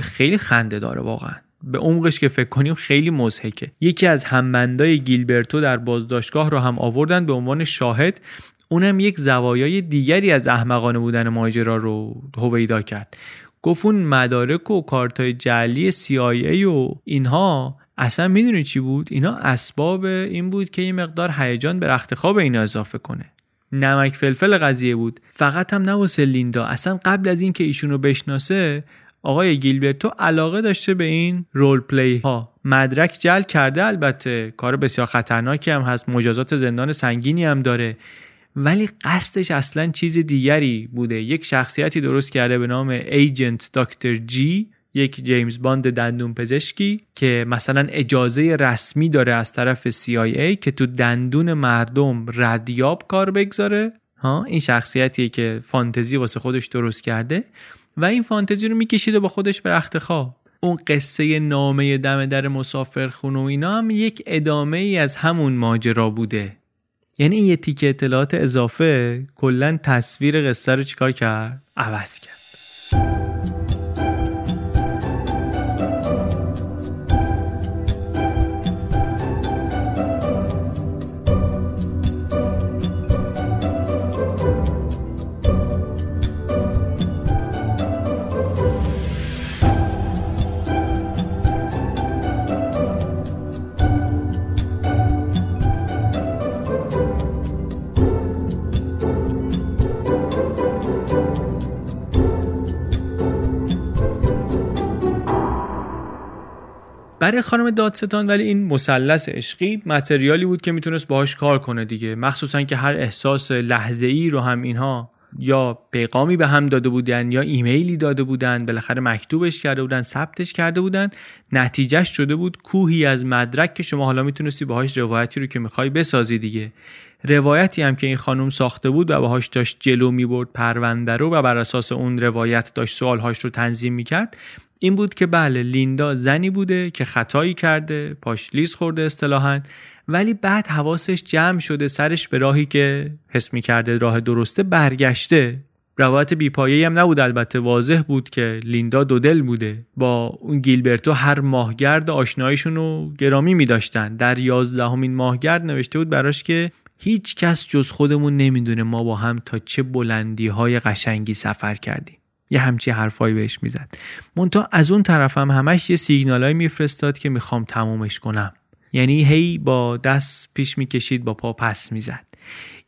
خیلی خنده داره واقعا. به عمقش که فکر کنیم خیلی مضحکه. یکی از همبندای گیلبرتو در بازداشتگاه رو هم آوردن به عنوان شاهد، اونم یک زوایای دیگری از احمقانه بودن ماجرا رو هویدا کرد. گفت اون مدارک و کارتای جعلی CIA و اینها اصلا میدونی چی بود؟ اینا اسباب این بود که یه مقدار هیجان به رخت خواب اینا اضافه کنه. نمک فلفل قضیه بود. فقط هم نواسه لیندا، اصلا قبل از این که ایشون رو بشناسه آقای گیلبرتو علاقه داشته به این رول پلی ها. مدرک جعل کرده البته، کار بسیار خطرناکی هم هست، مجازات زندان سنگینی هم داره، ولی قصدش اصلا چیز دیگری بوده. یک شخصیتی درست کرده به نام ایجنت دکتر جی، یک جیمز باند دندون پزشکی که مثلا اجازه رسمی داره از طرف CIA که تو دندون مردم ردیاب کار بگذاره. این شخصیتیه که فانتزی واسه خودش درست کرده و این فانتزی رو میکشید و با خودش به رخت خواب. اون قصه نامه دم در مسافرخونه و اینا هم یک ادامه ای از همون ماجرا بوده. یعنی این یه تیکه اطلاعات اضافه کلن تصویر قصه رو چیکار کرد؟ عوض کرد. برای خانم دادستان ولی این مثلث عشقی متریالی بود که میتونست باهاش کار کنه دیگه، مخصوصا که هر احساس لحظه‌ای رو هم اینها یا پیغامی به هم داده بودن یا ایمیلی داده بودن، بالاخره مکتوبش کرده بودن، ثبتش کرده بودن، نتیجهش شده بود کوهی از مدرک که شما حالا میتونستی باهاش روایتی رو که میخوای بسازی دیگه. روایتی هم که این خانم ساخته بود و باهاش داشت جلو میبرد پرونده رو و بر اساس اون روایت داشت سوالهاش رو تنظیم میکرد، این بود که بله لیندا زنی بوده که خطایی کرده، پاش لیز خورده اصطلاحاً، ولی بعد حواسش جمع شده، سرش به راهی که حس می‌کرده راه درسته برگشته. روایت بی‌پایه‌ای هم نبود البته، واضح بود که لیندا دودل بوده. با اون گیلبرتو هر ماهگرد آشنایشون رو گرامی می‌داشتن. در 11مین ماهگرد نوشته بود براش که هیچ کس جز خودمون نمی‌دونه ما با هم تا چه بلندی‌های قشنگی سفر کردیم. یه همچی حرفایی بهش میزد. منتها از اون طرف هم همش یه سیگنالایی میفرستاد که میخوام تمومش کنم. یعنی هی با دست پیش میکشید با پا پس میزد.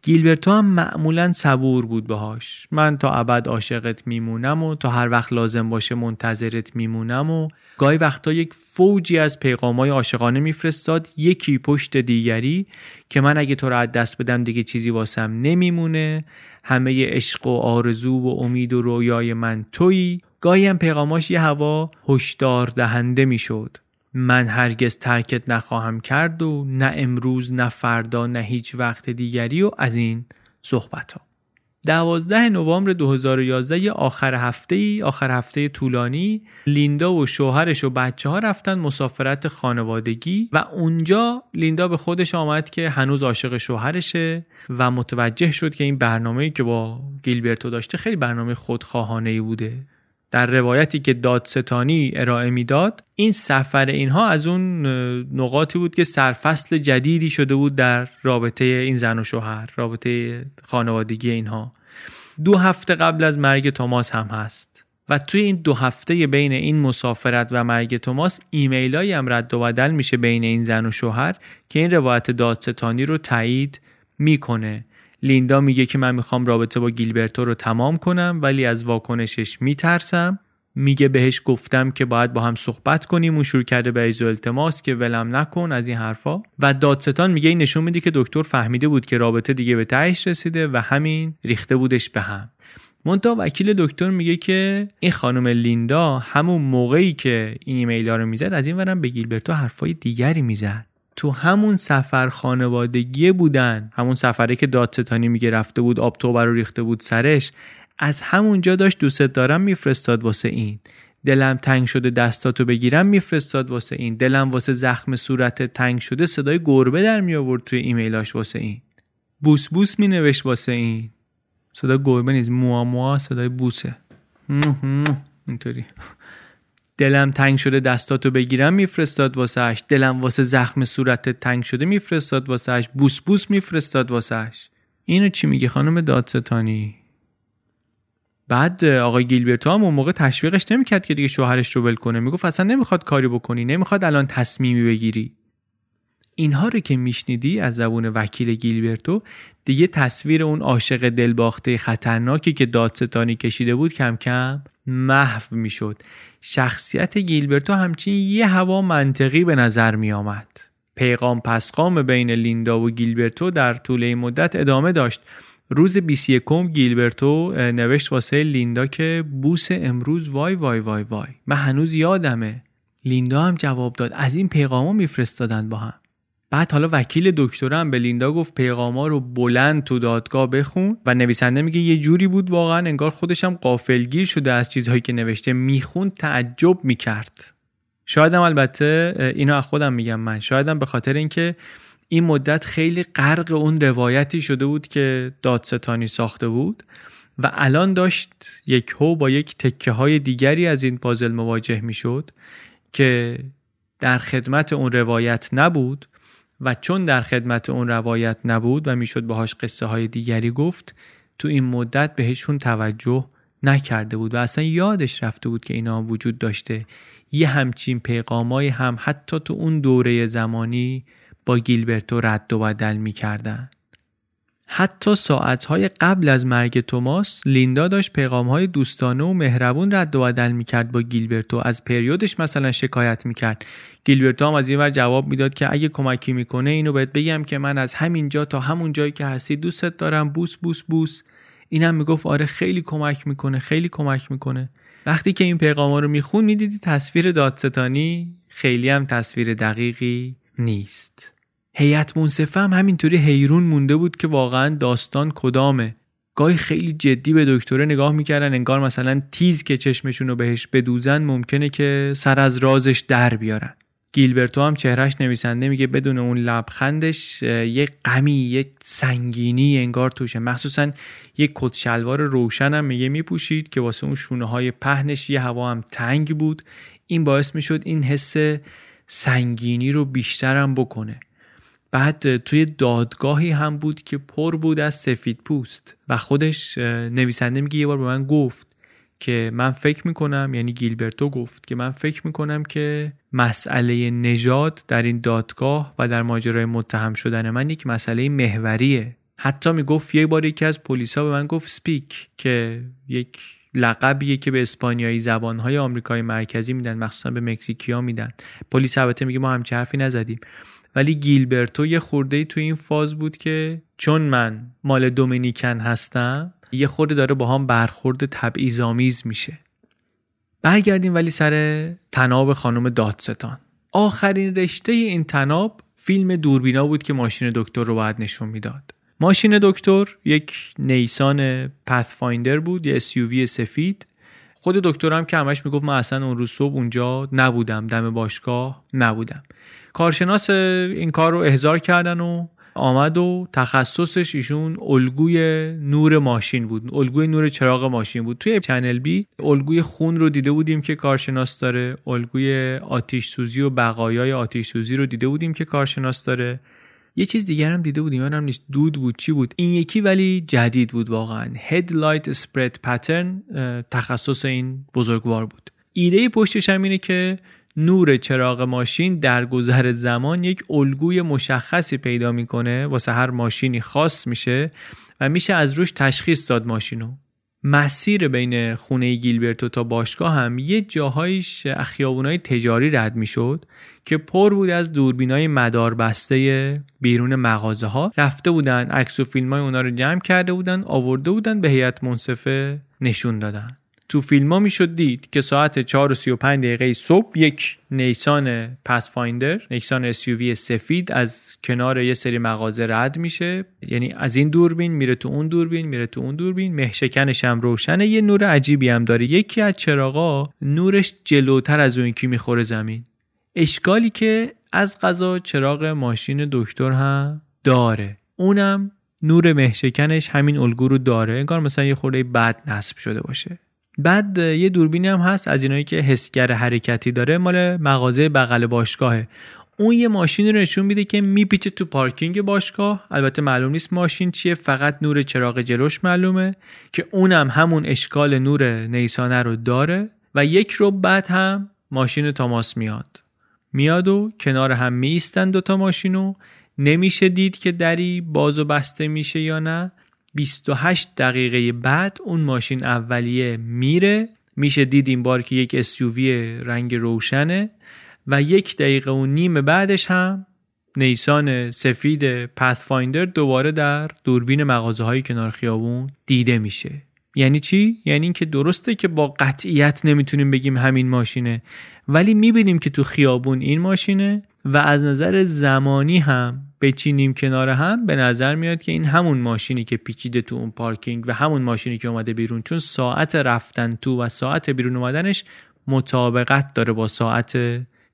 گیلبرتو هم معمولاً صبور بود باهاش. من تا ابد عاشقت میمونم و تا هر وقت لازم باشه منتظرت میمونم و گاهی وقتا یک فوجی از پیغام‌های عاشقانه میفرستاد یکی پشت دیگری که من اگه تو رو از دست بدم دیگه چیزی واسم نمیمونه، همه عشق و آرزو و امید و رویای من تویی. گاهی هم پیغاماش یه هوا هشدار دهنده میشد. من هرگز ترکت نخواهم کرد و نه امروز نه فردا نه هیچ وقت دیگری و از این صحبت ها. 12 نوامبر 2011 آخر هفته طولانی، لیندا و شوهرش و بچه ها رفتن مسافرت خانوادگی و اونجا لیندا به خودش آمد که هنوز عاشق شوهرشه و متوجه شد که این برنامه‌ای که با گیلبرتو داشته خیلی برنامه خودخواهانه‌ای بوده. در روایتی که دادستانی ارائه میداد، این سفر اینها از اون نقاطی بود که سرفصل جدیدی شده بود در رابطه این زن و شوهر، رابطه خانوادگی اینها. 2 هفته قبل از مرگ توماس هم هست و توی این 2 هفته بین این مسافرت و مرگ توماس ایمیلایی هم رد و بدل میشه بین این زن و شوهر که این روایت دادستانی رو تایید میکنه. لیندا میگه که من میخوام رابطه با گیلبرتو رو تمام کنم ولی از واکنشش میترسم. میگه بهش گفتم که باید با هم صحبت کنیم و شروع کرده به ایزو التماس که ولم نکن از این حرفا. و دادستان میگه این نشون میده که دکتر فهمیده بود که رابطه دیگه به تهش رسیده و همین ریخته بودش به هم. منتها وکیل دکتر میگه که این خانم لیندا همون موقعی که این ایمیلا رو میزد از این ورم به گیلبرتو حرفای دیگری میزد. تو همون سفر خانوادگی بودن، همون سفری که دادستانی میگه رفته بود آب توبر رو ریخته بود سرش، از همون جا داشت دوست دارم میفرستاد واسه این، دلم تنگ شده دستاتو بگیرم میفرستاد واسه این، دلم واسه زخم صورت تنگ شده صدای گربه در می آورد توی ایمیلاش واسه این، بوس بوس می نوشت واسه این، صدای گربه نیست، موا موا صدای بوسه، اینطوری. دلم تنگ شده دستاتو بگیرم میفرستاد واسهش، دلم واسه زخم صورتت تنگ شده میفرستاد واسهش، بوس بوس میفرستاد واسهش. اینو چی میگه خانم دادستانی؟ بعد آقای گیلبرتو هم اون موقع تشویقش نمیکرد که دیگه شوهرش رو ول کنه، میگفت اصلا نمیخواد کاری بکنی، نمیخواد الان تصمیمی بگیری. اینها رو که میشنیدی از زبون وکیل گیلبرتو، دیگه تصویر اون عاشق دلباخته خطرناکی که دادستانی کشیده بود کم کم محو میشد. شخصیت گیلبرتو همچین یه هوا منطقی به نظر می آمد. پیغام پسقام بین لیندا و گیلبرتو در طول این مدت ادامه داشت. روز 21 گیلبرتو نوشت واسه لیندا که بوس امروز وای وای وای وای، من هنوز یادمه. لیندا هم جواب داد، از این پیغاما میفرستادن با هم. بعد حالا وکیل دکتر هم به لیندا گفت پیغاما رو بلند تو دادگاه بخون و نویسنده میگه یه جوری بود واقعا انگار خودش هم غافلگیر شده از چیزهایی که نوشته، میخوند تعجب میکرد. شاید هم، البته اینو از خودم میگم من، شاید هم به خاطر اینکه این مدت خیلی غرق اون روایتی شده بود که دادستانی ساخته بود و الان داشت یک هو با یک تکه های دیگری از این پازل مواجه میشد که در خدمت اون روایت نبود و چون در خدمت اون روایت نبود و میشد باهاش قصه های دیگری گفت، تو این مدت بهشون توجه نکرده بود و اصلا یادش رفته بود که اینا وجود داشته. یه همچین پیغامایی هم حتی تو اون دوره زمانی با گیلبرتو رد و بدل می‌کردن. حتی ساعت‌های قبل از مرگ توماس، لیندا داشت پیغام‌های دوستانه و مهربون رد و بدل می‌کرد با گیلبرتو. از پریودش مثلا شکایت می‌کرد. گیلبرتو هم از اینور جواب میداد که اگه کمکی می‌کنه اینو بهت بگم که من از همین جا تا همون جایی که هستی دوستت دارم، بوس بوس بوس. اینم میگفت آره خیلی کمک می‌کنه، خیلی کمک می‌کنه. وقتی که این پیغاما رو می‌خوند می‌دیدی تصویر دادستانی خیلی هم تصویر دقیقی نیست. هیئت منصفه هم همینطوری حیرون مونده بود که واقعا داستان کدامه. گاهی خیلی جدی به دکتره نگاه میکردن انگار مثلا تیز که چشمشون رو بهش بدوزن ممکنه که سر از رازش در بیارن. گیلبرتو هم چهرهش نویسنده میگه بدون اون لبخندش یه غمی، یه سنگینی انگار توشه، مخصوصا یه کت شلوار روشن هم میگه میپوشید که واسه اون شونه های پهنش یه هوا هم تنگ بود. این باعث میشد این حس سنگینی رو بیشترم بکنه. بعد توی دادگاهی هم بود که پر بود از سفید پوست و خودش نویسنده میگه یه بار به من گفت که من فکر میکنم، یعنی گیلبرتو گفت که من فکر میکنم که مسئله نژاد در این دادگاه و در ماجرای متهم شدن من یک مسئله محوریه. حتی میگفت یه بار یکی از پلیسا به من گفت سپیک، که یک لقبیه که به اسپانیایی زبانهای آمریکای مرکزی میدن، مخصوصا به مکزیکیا میدن. پلیس البته میگه ما همچین حرفی نزدیم، ولی گیلبرتو یه خورده‌ای تو این فاز بود که چون من مال دومینیکن هستم یه خورده داره با هم برخورد تبعیض‌آمیز میشه. برگردیم ولی سر طناب خانم دادستان. آخرین رشته این طناب فیلم دوربینا بود که ماشین دکتر رو بعد نشون میداد. ماشین دکتر یک نیسان پثفایندر بود، یه SUV سفید. خود دکتر هم که همش میگفت من اصلا اون روز صبح اونجا نبودم، دم باشگاه نبودم. کارشناس این کار رو احضار کردن و آمد و تخصصش ایشون الگوی نور ماشین بود، الگوی نور چراغ ماشین بود. توی چنل بی الگوی خون رو دیده بودیم که کارشناس داره، الگوی آتش سوزی و بقایای آتش سوزی رو دیده بودیم که کارشناس داره، یه چیز دیگر هم دیده بودیم اونم نیست، دود بود چی بود. این یکی ولی جدید بود واقعا، هدلایت اسپرد پترن تخصص این بزرگوار بود. ایده پشتش هم اینه که نور چراغ ماشین در گذر زمان یک الگوی مشخصی پیدا میکنه، واسه هر ماشینی خاص میشه و میشه از روش تشخیص داد ماشینو. مسیر بین خونه گیلبرتو تا باشگاه هم یه جاهایش خیابونای تجاری رد میشد که پر بود از دوربینای مداربسته بیرون مغازه ها. رفته بودن عکس و فیلمای اونا رو جمع کرده بودن، آورده بودن به هیئت منصفه نشون دادن. تو فیلم ها میشد دید که ساعت 4:35 صبح یک نیسان پثفایندر، نیسان SUV سفید، از کنار یه سری مغازه رد میشه، یعنی از این دوربین میره تو اون دوربین، میره تو اون دوربین، مهشکنش هم روشنه، یه نور عجیبی هم داره، یکی از چراغا نورش جلوتر از اون یکی میخوره زمین. اشکالی که از قضا چراغ ماشین دکتر هم داره، اونم نور مهشکنش همین الگو رو داره، انگار مثلا یه خورده بد نصب شده باشه. بعد یه دوربینی هم هست از اینایی که حسگر حرکتی داره، مال مغازه بغل باشگاهه. اون یه ماشینی رو نشون میده که میپیچه تو پارکینگ باشگاه، البته معلوم نیست ماشین چیه، فقط نور چراغ جلوش معلومه که اونم همون اشکال نور نیسانه رو داره. و یک رو بعد هم ماشین تاماس میاد و کنار هم میایستن دوتا ماشینو، نمیشه دید که دری باز و بسته میشه یا نه. 28 دقیقه بعد اون ماشین اولیه میره، میشه دید این بار که یک SUV رنگ روشنه، و 1.5 دقیقه بعدش هم نیسان سفید پثفایندر دوباره در دوربین مغازه‌های کنار خیابون دیده میشه. یعنی چی؟ یعنی این که درسته که با قطعیت نمیتونیم بگیم همین ماشینه، ولی میبینیم که تو خیابون این ماشینه و از نظر زمانی هم بچینیم کنار هم به نظر میاد که این همون ماشینی که پیچیده تو اون پارکینگ و همون ماشینی که اومده بیرون، چون ساعت رفتن تو و ساعت بیرون اومدنش مطابقت داره با ساعت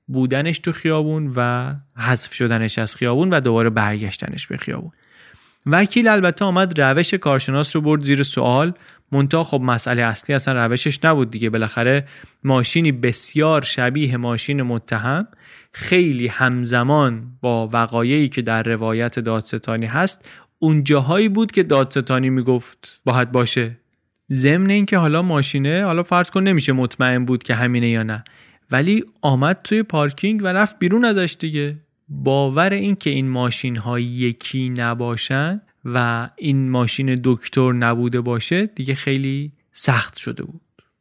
بودنش تو خیابون و حذف شدنش از خیابون و دوباره برگشتنش به خیابون. وکیل البته آمد روش کارشناس رو برد زیر سوال، منتها خب مسئله اصلی اصلا روشش نبود دیگه. بالاخره ماشینی بسیار شبیه ماشین متهم، خیلی همزمان با وقایعی که در روایت دادستانی هست، اون جاهایی بود که دادستانی میگفت باید باشه. ضمن این که حالا ماشینه، حالا فرض کن نمیشه مطمئن بود که همینه یا نه، ولی آمد توی پارکینگ و رفت بیرون ازش دیگه. باور این که این ماشین ها یکی نباشن و این ماشین دکتر نبوده باشه دیگه خیلی سخت شده بود،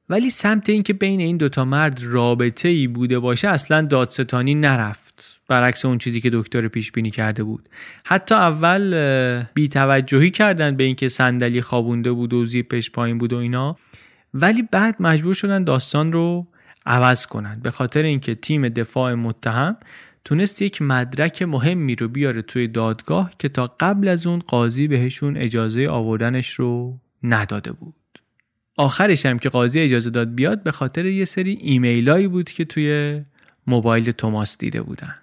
ولی سمت این که بین این دوتا مرد رابطه‌ای بوده باشه اصلا دادستانی نرفت، برعکس اون چیزی که دکتر پیش بینی کرده بود. حتی اول بی‌توجهی کردن به این که صندلی خوابونده بود و زیپش پایین بود و اینا، ولی بعد مجبور شدن داستان رو عوض کنن به خاطر اینکه تیم دفاع متهم تونست یک مدرک مهمی رو بیاره توی دادگاه که تا قبل از اون قاضی بهشون اجازه آوردنش رو نداده بود. آخرش هم که قاضی اجازه داد بیاد به خاطر یه سری ایمیلایی بود که توی موبایل توماس دیده بودن.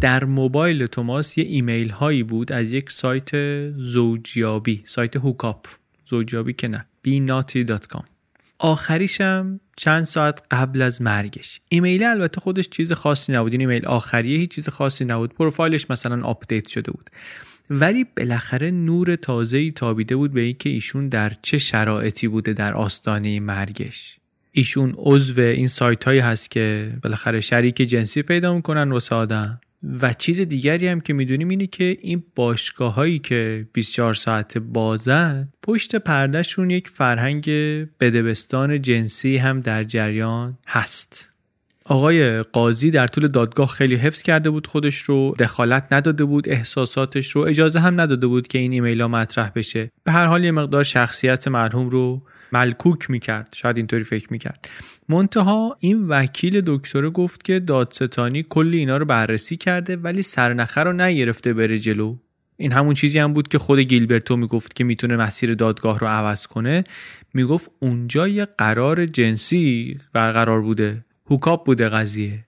در موبایل توماس یه ایمیل هایی بود از یک سایت زوجیابی، سایت هوکاپ، زوجیابی که نه، binati.com. آخریشم چند ساعت قبل از مرگش. ایمیل البته خودش چیز خاصی نبود، این ایمیل آخریه هیچ چیز خاصی نبود، پروفایلش مثلا آپدیت شده بود، ولی بالاخره نور تازه‌ای تابیده بود به اینکه ایشون در چه شرایطی بوده در آستانه مرگش. ایشون عضو این سایت هایی هست که بالاخره شریک جنسی پیدا می‌کنن واسه آدم. و چیز دیگری هم که میدونیم اینه که این باشگاه هایی که 24 ساعت بازن، پشت پردهشون یک فرهنگ بدبستان جنسی هم در جریان هست. آقای قاضی در طول دادگاه خیلی حفظ کرده بود خودش رو، دخالت نداده بود احساساتش رو، اجازه هم نداده بود که این ایمیل ها مطرح بشه. به هر حال یه مقدار شخصیت مرحوم رو ملکوک میکرد، شاید اینطوری فکر میکرد. منتها این وکیل دکتر گفت که دادستانی کلی اینا رو بررسی کرده ولی سرنخه رو نگرفته بره جلو. این همون چیزی هم بود که خود گیلبرتو میگفت که میتونه مسیر دادگاه رو عوض کنه. میگفت اونجا یه قرار جنسی برقرار بوده، هوکاپ بوده قضیه.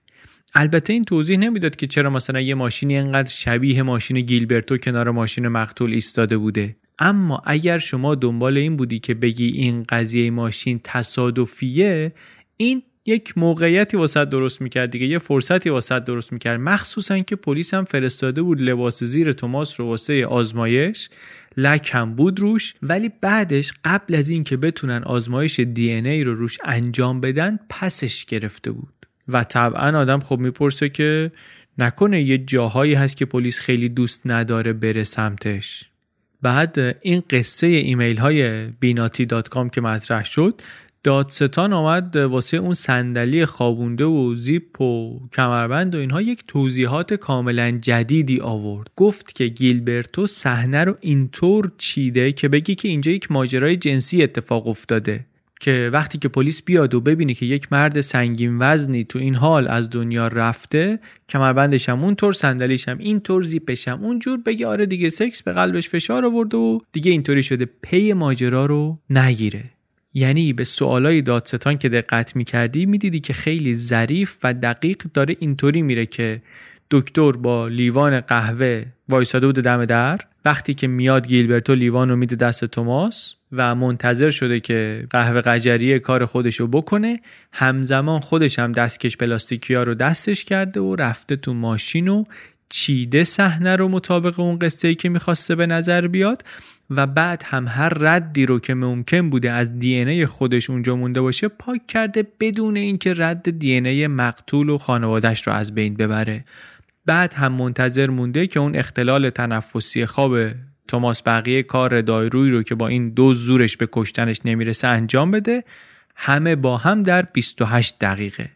البته این توضیح نمیداد که چرا مثلا یه ماشینی انقدر شبیه ماشین گیلبرتو کنار ماشین مقتول ایستاده بوده. اما اگر شما دنبال این بودی که بگی این قضیه ماشین تصادفیه، این یک موقعیتی واسه درست میکرد دیگه، یه فرصتی واسه درست میکرد، مخصوصا که پلیس هم فرستاده بود لباس زیر توماس رو واسه آزمایش، لک هم بود روش، ولی بعدش قبل از این که بتونن آزمایش DNA رو روش انجام بدن پسش گرفته بود. و طبعا آدم خب میپرسه که نکنه یه جاهایی هست که پلیس خیلی دوست نداره بره سمتش. بعد این قصه ایمیل های binati.com که مطرح شد، دادستان آمد واسه اون صندلی خوابونده و زیپ و کمربند و اینها یک توضیحات کاملا جدیدی آورد. گفت که گیلبرتو صحنه رو اینطور چیده که بگی که اینجا یک ماجرای جنسی اتفاق افتاده، که وقتی که پلیس بیاد و ببینه که یک مرد سنگین وزنی تو این حال از دنیا رفته، کمربندش هم اونطور، صندلیش هم اینطور، زیپش هم اونجور، بگه آره دیگه سکس به قلبش فشار آورد و دیگه اینطوری شده، پی ماجرا رو نگیره. یعنی به سوالای دادستان که دقت می‌کردی می‌دیدی که خیلی ظریف و دقیق داره اینطوری میره که دکتر با لیوان قهوه وایساده بود دم در، وقتی که میاد گیلبرتو لیوانو میده دست توماس و منتظر شده که قهوه قجریه کار خودشو بکنه، همزمان خودش هم دستکش پلاستیکیا رو دستش کرده و رفته تو ماشین و چیده صحنه رو مطابق اون قصه‌ای که میخواسته به نظر بیاد، و بعد هم هر ردی رو که ممکن بوده از دی ان ای خودش اونجا مونده باشه پاک کرده، بدون اینکه رد دی ان ای مقتول و خانواده‌اش رو از بین ببره. بعد هم منتظر مونده که اون اختلال تنفسی خواب توماس بقیه کار دایرویی رو که با این دو زورش به کشتنش نمیرسه انجام بده، همه با هم در 28 دقیقه.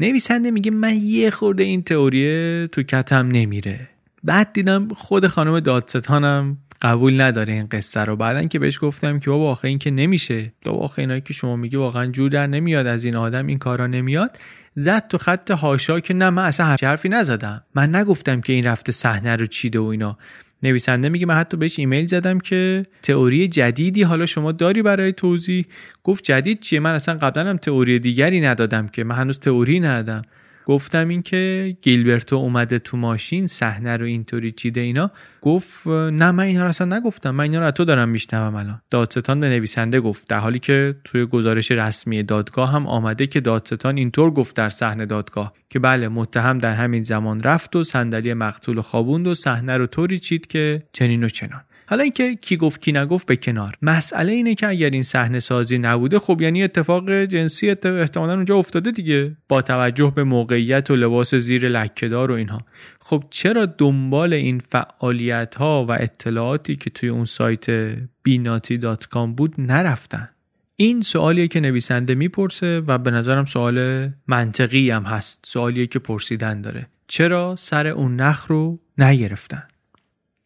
نویسنده میگه من یه خورده این تئوریه تو کتم نمیره. بعد دیدم خود خانم دادستانم قبول نداره این قصه رو. بعدن که بهش گفتم که بابا آخه این که نمیشه، بابا آخه اینایی که شما میگی واقعا جور در نمیاد از این آدم، این کارا نمیاد. زد تو خط حاشا که نه، من اصلا حرفی نزدم، من نگفتم که این رفته صحنه رو چیده و اینا. نویسنده میگه من حتی بهش ایمیل زدم که تئوری جدیدی حالا شما داری برای توضیح؟ گفت جدید چیه؟ من اصلا قبلا هم تئوری دیگری ندادم که، من هنوز تئوری ندادم. گفتم این که گیلبرتو اومده تو ماشین صحنه رو اینطوری چیده اینا. گفت نه من اینا رو اصلا نگفتم، من اینا رو از تو دارم میشنوم الان. دادستان به نویسنده گفت، در حالی که توی گزارش رسمی دادگاه هم آمده که دادستان اینطور گفت در صحنه دادگاه که بله متهم در همین زمان رفت و صندلی مقتول خوابوند و صحنه رو طوری چید که چنین و چنان. حالا اینکه کی گفت کی نگفت به کنار، مسئله اینه که اگر این صحنه سازی نبوده، خب یعنی اتفاق جنسی احتمالاً اونجا افتاده دیگه، با توجه به موقعیت و لباس زیر لکه‌دار و اینها. خب چرا دنبال این فعالیت‌ها و اطلاعاتی که توی اون سایت binati.com بود نرفتن؟ این سوالیه که نویسنده میپرسه و به نظرم سوال منطقی هم هست، سوالیه که پرسیدن داره. چرا سر اون نخ رو نگرفتن؟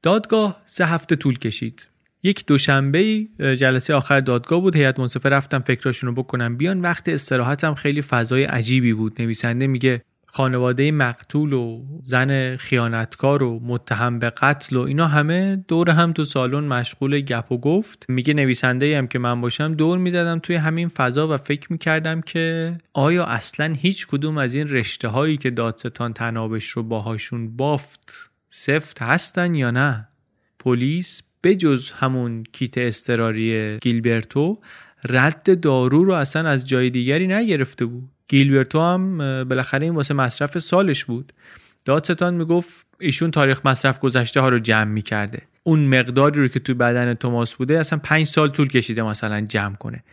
دادگاه 3 هفته طول کشید. یک دوشنبه جلسه آخر دادگاه بود، هیئت منصفه رفتم فکراشونو بکنم بیان. وقت استراحتم خیلی فضای عجیبی بود. نویسنده میگه خانواده مقتول و زن خیانتکار و متهم به قتل و اینا همه دور هم تو سالن مشغول گپ و گفت. میگه نویسنده‌ای هم که من باشم دور میزدم توی همین فضا و فکر میکردم که آیا اصلاً هیچ کدوم از این رشته‌هایی که دادستان تنابش رو باهاشون بافت سفت هستن یا نه؟ پلیس بجز همون کیت اضطراری گیلبرتو رد دارو رو اصلا از جای دیگری نگرفته بود. گیلبرتو هم بالاخره این واسه مصرف سالش بود. دادستان میگفت ایشون تاریخ مصرف گذشته ها رو جمع میکرده، اون مقداری رو که تو بدن توماس بوده اصلا 5 سال طول کشیده مثلا جمع کنه.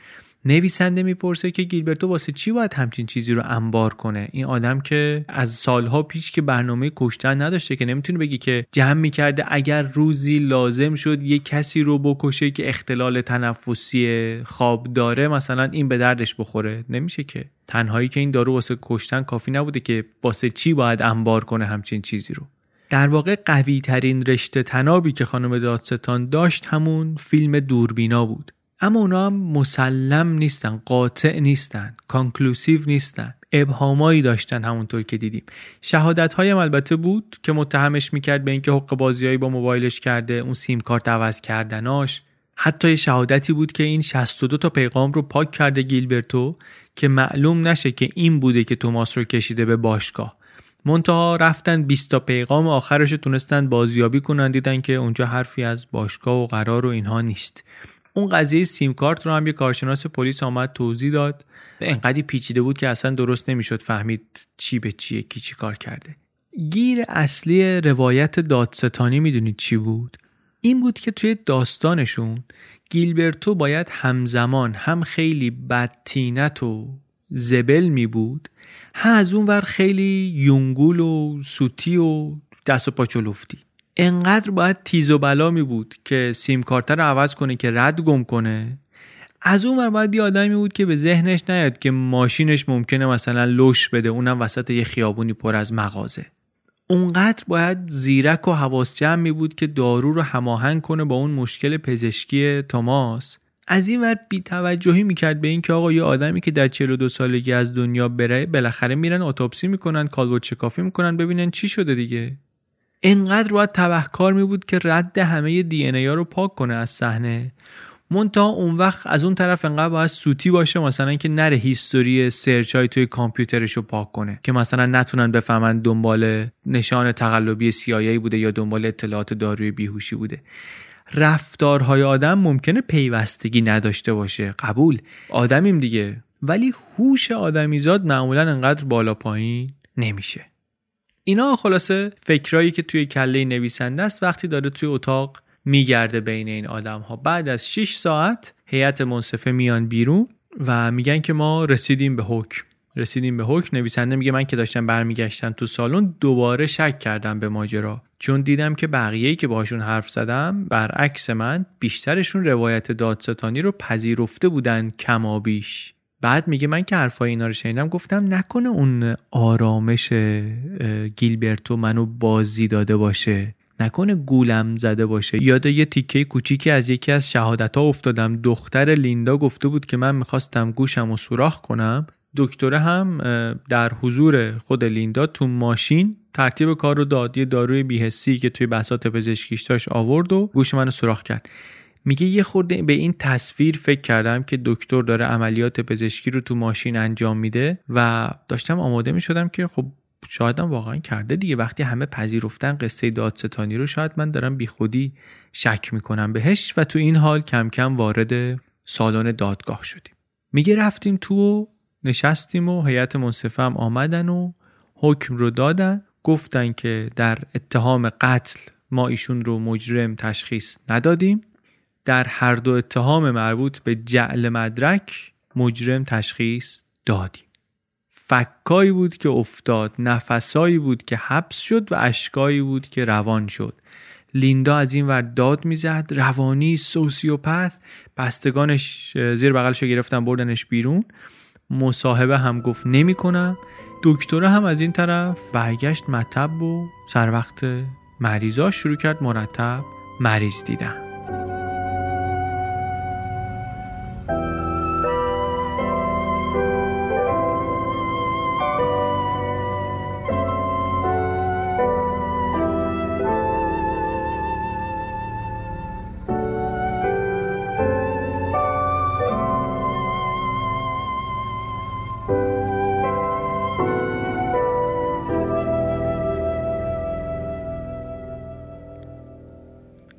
نویسنده میپرسه که گیلبرتو واسه چی باید همچین چیزی رو انبار کنه؟ این آدم که از سالها پیش که برنامه کشتن نداشته که نمیتونه بگی که جمع میکرده اگر روزی لازم شد یه کسی رو بکشه که اختلال تنفسی خواب داره مثلا این به دردش بخوره. نمیشه که، تنهایی که این دارو واسه کشتن کافی نبوده که واسه چی باید انبار کنه همچین چیزی رو. در واقع قوی ترین رشته تنابی که خانم دادستان داشت همون فیلم دوربینا بود. اما اونا هم مسلم نیستن، قاطع نیستن، کانکلوسیو نیستن، ابهامایی داشتن همونطور که دیدیم. شهادت‌های هم البته بود که متهمش میکرد به اینکه حق بازیایی با موبایلش کرده، اون سیم کارت عوض کردناش. حتی یه شهادتی بود که این 62 تا پیغام رو پاک کرده گیلبرتو که معلوم نشه که این بوده که توماس رو کشیده به باشگاه. منتها رفتن 20 تا پیغام آخرش تونستن بازیابی کنن، دیدن که اونجا حرفی از باشگاه و قرار و اینها نیست. اون قضیه سیم کارت رو هم یه کارشناس پلیس آمد توضیح داد، انقدر پیچیده بود که اصلا درست نمیشد فهمید چی به چیه، کی چی کار کرده. گیر اصلی روایت دادستانی میدونید چی بود؟ این بود که توی داستانشون گیلبرتو باید همزمان هم خیلی بدتینت و زبل میبود، هم از اون ور خیلی یونگول و سوتی و دست و پاچولفتی. انقدر باید تیز و بلا می بود که سیم کارت رو عوض کنه که رد گم کنه، از اون ور باید یه آدمی بود که به ذهنش نیاد که ماشینش ممکنه مثلا لوش بده، اونم وسط یه خیابونی پر از مغازه. اونقدر باید زیرک و حواس جمع می بود که دارو رو هماهنگ کنه با اون مشکل پزشکی توماس. از این ور بی‌توجهی میکرد به این که آقا یه آدمی که در 42 سالگی از دنیا بره بالاخره میرن اتوپسی میکنن، کالبد شکافی میکنن ببینن چی شده دیگه. اینقدر روی تبهکار میبود که رد همه دی ان ای رو پاک کنه از صحنه. منتها اون وقت از اون طرف انقدر باید سوتی باشه مثلا اینکه نره هیستوری سرچ های توی کامپیوترش رو پاک کنه که مثلا نتونن بفهمن دنبال نشان تقلبی CIA بوده یا دنبال اطلاعات داروی بیهوشی بوده. رفتارهای آدم ممکنه پیوستگی نداشته باشه، قبول، آدمیم دیگه، ولی هوش آدمیزاد معمولا انقدر بالا پایین نمیشه. اینا خلاصه فکرایی که توی کله نویسنده است وقتی داره توی اتاق میگرده بین این آدم ها. بعد از 6 ساعت هیئت منصفه میان بیرون و میگن که ما رسیدیم به حکم. نویسنده میگه من که داشتم برمیگشتم تو سالن دوباره شک کردم به ماجرا، چون دیدم که بقیه‌ای که باهاشون حرف زدم برعکس من بیشترشون روایت دادستانی رو پذیرفته بودن کما بیش. بعد میگه من که حرفای اینا رو شنیدم گفتم نکنه اون آرامش گیلبرتو منو بازی داده باشه، نکنه گولم زده باشه. یاد یه تیکه کوچیکی از یکی از شهادت‌ها افتادم، دختر لیندا گفته بود که من می‌خواستم گوشمو سوراخ کنم. دکتره هم در حضور خود لیندا تو ماشین ترتیب کار رو داد، یه داروی بی‌حسی که توی بساط پزشکیش داشت آورد و گوش منو سوراخ کرد. میگه یه خورده به این تصویر فکر کردم که دکتر داره عملیات پزشکی رو تو ماشین انجام میده و داشتم آماده میشدم که خب شاید هم واقعا کرده دیگه. وقتی همه پذیرفتن قصه دادستانی رو شاید من دارم بی خودی شک میکنم بهش. و تو این حال کم کم وارد سالن دادگاه شدیم. میگه رفتیم تو و نشستیم و هیئت منصفه هم آمدن و حکم رو دادن. گفتن که در اتهام قتل ما ایشون رو مجرم تشخیص ندادیم، در هر دو اتهام مربوط به جعل مدرک مجرم تشخیص دادیم. فکایی بود که افتاد، نفسایی بود که حبس شد و اشکایی بود که روان شد. لیندا از این ور داد میزد، روانی، سوسیوپث. بستگانش زیر بغلشو گرفتن بردنش بیرون. مصاحبه هم گفت نمی‌کنم. دکتره هم از این طرف برگشت مطب و سر وقت مریضا شروع کرد مرتب مریض دیدن.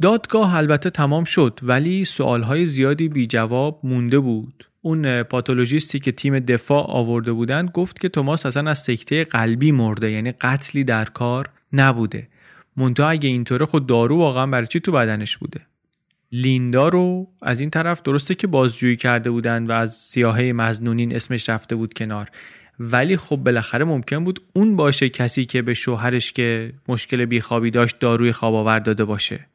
دادگاه البته تمام شد ولی سوالهای زیادی بی جواب مونده بود. اون پاتولوژیستی که تیم دفاع آورده بودن گفت که توماس اصلا از سکته قلبی مرده، یعنی قتلی در کار نبوده. منتها اگه اینطوره خود دارو واقعا برای چی تو بدنش بوده؟ لیندا رو از این طرف درسته که بازجویی کرده بودن و از سیاهه مظنونین اسمش رفته بود کنار، ولی خب بالاخره ممکن بود اون باشه کسی که به شوهرش که مشکل بیخوابی داشت داروی خواب آور داده باشه.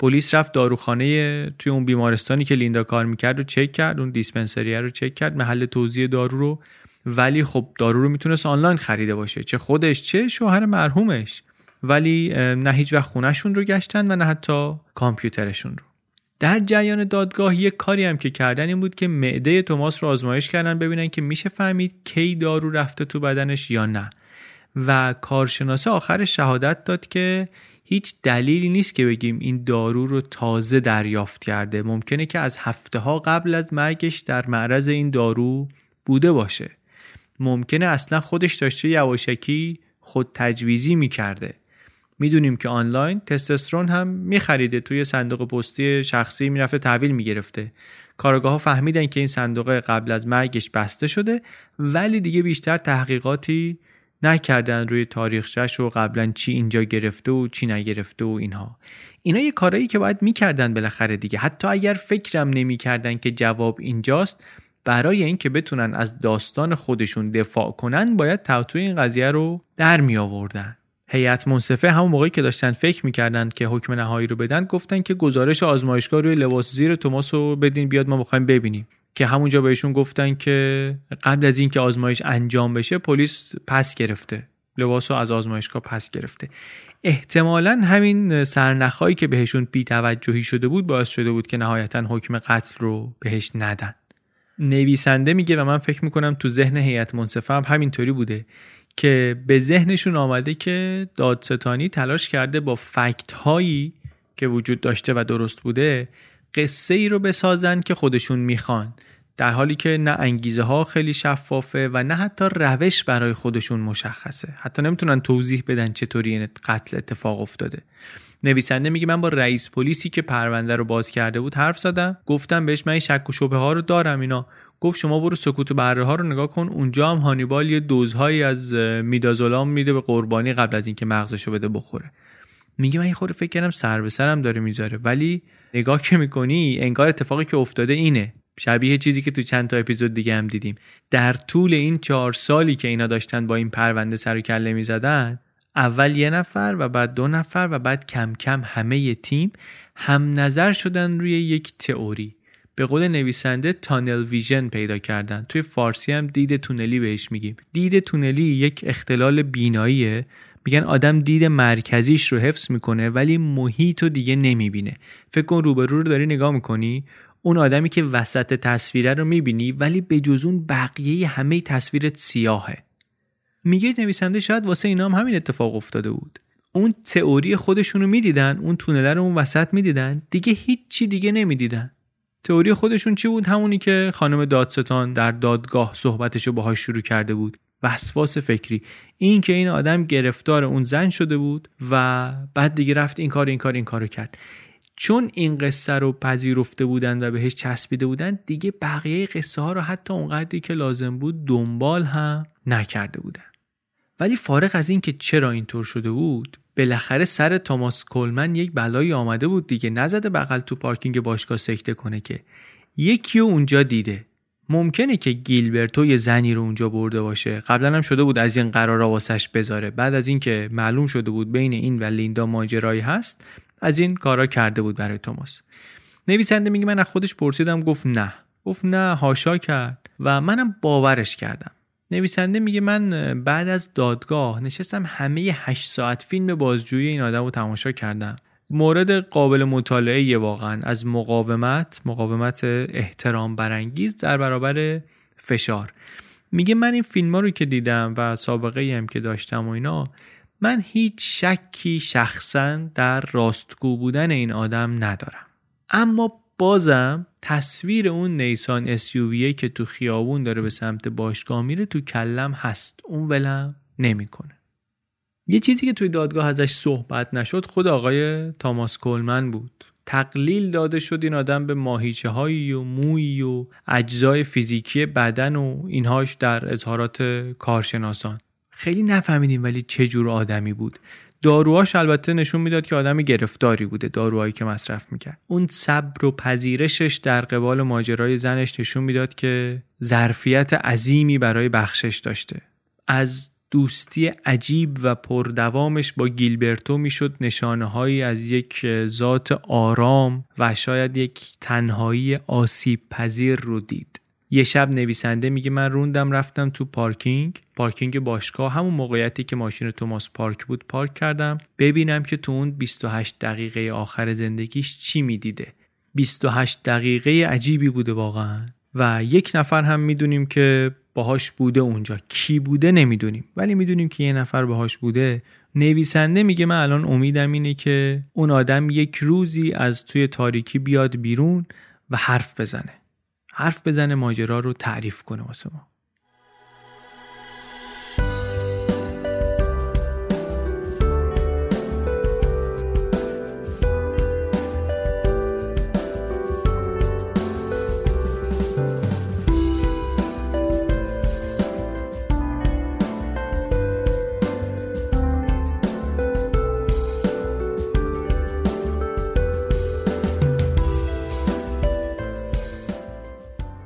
پلیس رفت داروخانه توی اون بیمارستانی که لیندا کار میکرد رو چک کرد، اون دیسپنسریه رو چک کرد، محل توزیع دارو رو، ولی خب دارو رو میتونست آنلاین خریده باشه، چه خودش چه شوهر مرحومش. ولی نه هیچ وقت خونه‌شون رو گشتن و نه حتی کامپیوترشون رو. در جریان دادگاه یه کاری هم که کردن این بود که معده توماس رو آزمایش کردن ببینن که میشه فهمید کی دارو رفته تو بدنش یا نه. و کارشناس آخر شهادت داد که هیچ دلیلی نیست که بگیم این دارو رو تازه دریافت کرده، ممکنه که از هفته‌ها قبل از مرگش در معرض این دارو بوده باشه، ممکنه اصلا خودش داشته یواشکی خود تجویزی می‌کرده. میدونیم که آنلاین تستوسترون هم می‌خریده، توی صندوق پستی شخصی می‌رفته تحویل می‌گرفته. کارآگاه‌ها فهمیدن که این صندوق قبل از مرگش بسته شده، ولی دیگه بیشتر تحقیقاتی نکردن روی تاریخچه‌ش و قبلا چی اینجا گرفته و چی نگرفته و اینا یه کارایی که باید میکردن بالاخره دیگه. حتی اگر فکرم نمیکردن که جواب اینجاست، برای اینکه بتونن از داستان خودشون دفاع کنن باید توی این قضیه رو در می آوردن. هیئت منصفه همون موقعی که داشتن فکر میکردن که حکم نهایی رو بدن گفتن که گزارش آزمایشگاه روی لباس زیر توماس رو بدین بیاد ما می‌خوایم ببینیم، که همونجا بهشون گفتن که قبل از این که آزمایش انجام بشه پلیس پس گرفته، لباسو از آزمایشگاه پس گرفته. احتمالاً همین سرنخایی که بهشون بی‌توجهی شده بود باعث شده بود که نهایتاً حکم قتل رو بهش ندن. نویسنده میگه و من فکر میکنم تو ذهن هیئت منصفه هم همینطوری بوده که به ذهنشون آمده که دادستانی تلاش کرده با فکت هایی که وجود داشته و درست بوده قصه ای رو بسازن که خودشون میخوان، در حالی که نه انگیزه ها خیلی شفافه و نه حتی روش برای خودشون مشخصه. حتی نمیتونن توضیح بدن چطوری این قتل اتفاق افتاده. نویسنده میگه من با رئیس پلیسی که پرونده رو باز کرده بود حرف زدم، گفتم بهش من این شک و شبه ها رو دارم اینا. گفت شما برو سکوت و بره ها رو نگاه کن، اونجا هم هانیبال یه دوزهایی از میدازولام میده به قربانی قبل از اینکه مغزشو بده بخوره. میگه من یه خورده فکر کردم سر به سرم داره میذاره، ولی نگاه که میکنی انگار اتفاقی که افتاده اینه، شبیه چیزی که تو چند تا اپیزود دیگه هم دیدیم. در طول این 4 سالی که اینا داشتن با این پرونده سر و کله میزدن، اول یه نفر و بعد 2 نفر و بعد کم کم همه ی تیم هم نظر شدن روی یک تئوری. به قول نویسنده تانل ویژن پیدا کردن. توی فارسی هم دید تونلی بهش میگیم. دید تونلی یک اختلال بیناییه. میگن آدم دید مرکزیش رو حفظ میکنه ولی محیط رو دیگه نمیبینه. فکر کن روبرو رو داری نگاه میکنی، اون آدمی که وسط تصویره رو میبینی ولی به جز اون بقیه همه تصویرت سیاهه. میگه نویسنده شاید واسه اینا هم همین اتفاق افتاده بود. اون تئوری خودشون رو میدیدن، اون تونل رو اون وسط میدیدن، دیگه هیچ چی دیگه نمیدیدن. تئوری خودشون چی بود؟ همونی که خانم دادستان در دادگاه صحبتشو باهاش شروع کرده بود، وسواس فکری. این که این آدم گرفتار اون زن شده بود و بعد دیگه رفت این کارو کرد. چون این قصه رو پذیرفته بودن و بهش چسبیده بودن، دیگه بقیه قصه ها رو حتی اونقدری که لازم بود دنبال هم نکرده بودن. ولی فارغ از این که چرا اینطور شده بود، بالاخره سر توماس کولمن یک بلایی آمده بود دیگه. نزده بغل تو پارکینگ باشگاه سکته کنه که یکی اونجا دیده. ممکنه که گیلبرتو یه زنی رو اونجا برده باشه. قبلا هم شده بود از این قرارا واسش بذاره. بعد از اینکه معلوم شده بود بین این و لیندا ماجرایی هست، از این کارا کرده بود برای توماس. نویسنده میگه من از خودش پرسیدم، گفت نه هاشا کرد و منم باورش کردم. نویسنده میگه من بعد از دادگاه نشستم همه 8 ساعت فیلم بازجویی این آدم رو تماشا کردم. مورد قابل مطالعه واقعا از مقاومت احترام برانگیز در برابر فشار. میگه من این فیلم‌ها رو که دیدم و سابقه‌ای هم که داشتم و اینا، من هیچ شکی شخصا در راستگو بودن این آدم ندارم. اما بازم تصویر اون نیسان SUV که تو خیابون داره به سمت باشگاه میره تو کلم هست. اون ولم نمیکنه. یه چیزی که توی دادگاه ازش صحبت نشد خود آقای توماس کولمن بود. تقلیل داده شد این آدم به ماهیچه هایی و مویی و اجزای فیزیکی بدن و اینهاش در اظهارات کارشناسان. خیلی نفهمیدیم ولی چه جور آدمی بود. داروهاش البته نشون میداد که آدمی گرفتاری بوده، داروهایی که مصرف میکرد. اون صبر و پذیرشش در قبال ماجرای زنش نشون میداد که ظرفیت عظیمی برای بخشش داشته. از دوستی عجیب و پردوامش با گیلبرتو میشد نشانه‌هایی از یک ذات آرام و شاید یک تنهایی آسیب پذیر رو دید. یه شب نویسنده میگه من روندم رفتم تو پارکینگ باشگاه، همون موقعیتی که ماشین توماس پارک بود پارک کردم ببینم که تو اون 28 دقیقه آخر زندگیش چی میدیده. 28 دقیقه عجیبی بوده واقعا و یک نفر هم میدونیم که باهاش بوده اونجا، کی بوده نمیدونیم ولی میدونیم که یه نفر باهاش بوده. نویسنده میگه من الان امیدم اینه که اون آدم یک روزی از توی تاریکی بیاد بیرون و حرف بزنه ماجرا رو تعریف کنه واسه ما.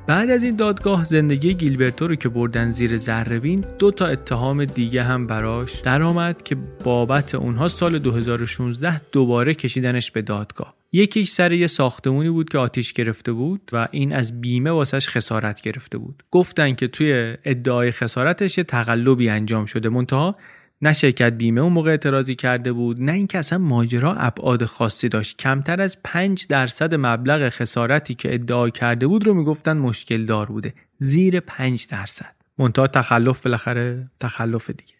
بعد از این دادگاه زندگی گیلبرتو رو که بردن زیر ذره‌بین، 2 تا اتهام دیگه هم براش درآمد که بابت اونها سال 2016 دوباره کشیدنش به دادگاه. یکیش سر یه ساختمونی بود که آتیش گرفته بود و این از بیمه واسش خسارت گرفته بود. گفتن که توی ادعای خسارتش یه تقلبی انجام شده، منتها نه شرکت بیمه اون موقع اعتراضی کرده بود، نه اینکه اصلا ماجرا ابعاد خاصی داشت. کمتر از 5% مبلغ خسارتی که ادعا کرده بود رو میگفتن مشکل دار بوده، زیر 5%. منتها تخلف، بالاخره تخلف دیگه.